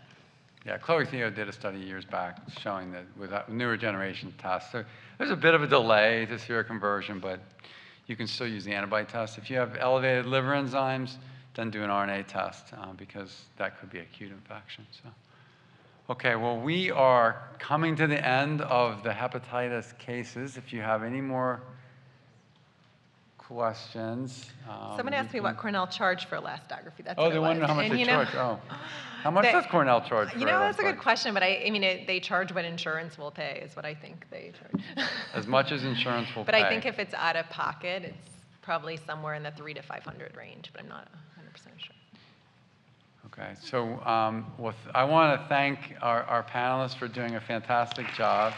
Yeah, Chloe Theo did a study years back showing that with newer generation tests, so there's a bit of a delay to seroconversion, but you can still use the antibody test. If you have elevated liver enzymes, then do an RNA test because that could be acute infection. So. Okay, well, we are coming to the end of the hepatitis cases. If you have any more questions. Someone asked me what Cornell charged for elastography. That's oh, they want to know how much and they charge. Oh. How much does Cornell charge for? You know, that's a good question, but I mean, they charge what insurance will pay is what I think they charge. As much as insurance will pay. But I think if it's out of pocket, it's probably somewhere in the $300 to $500 range, but I'm not 100% sure. Okay, so I want to thank our panelists for doing a fantastic job.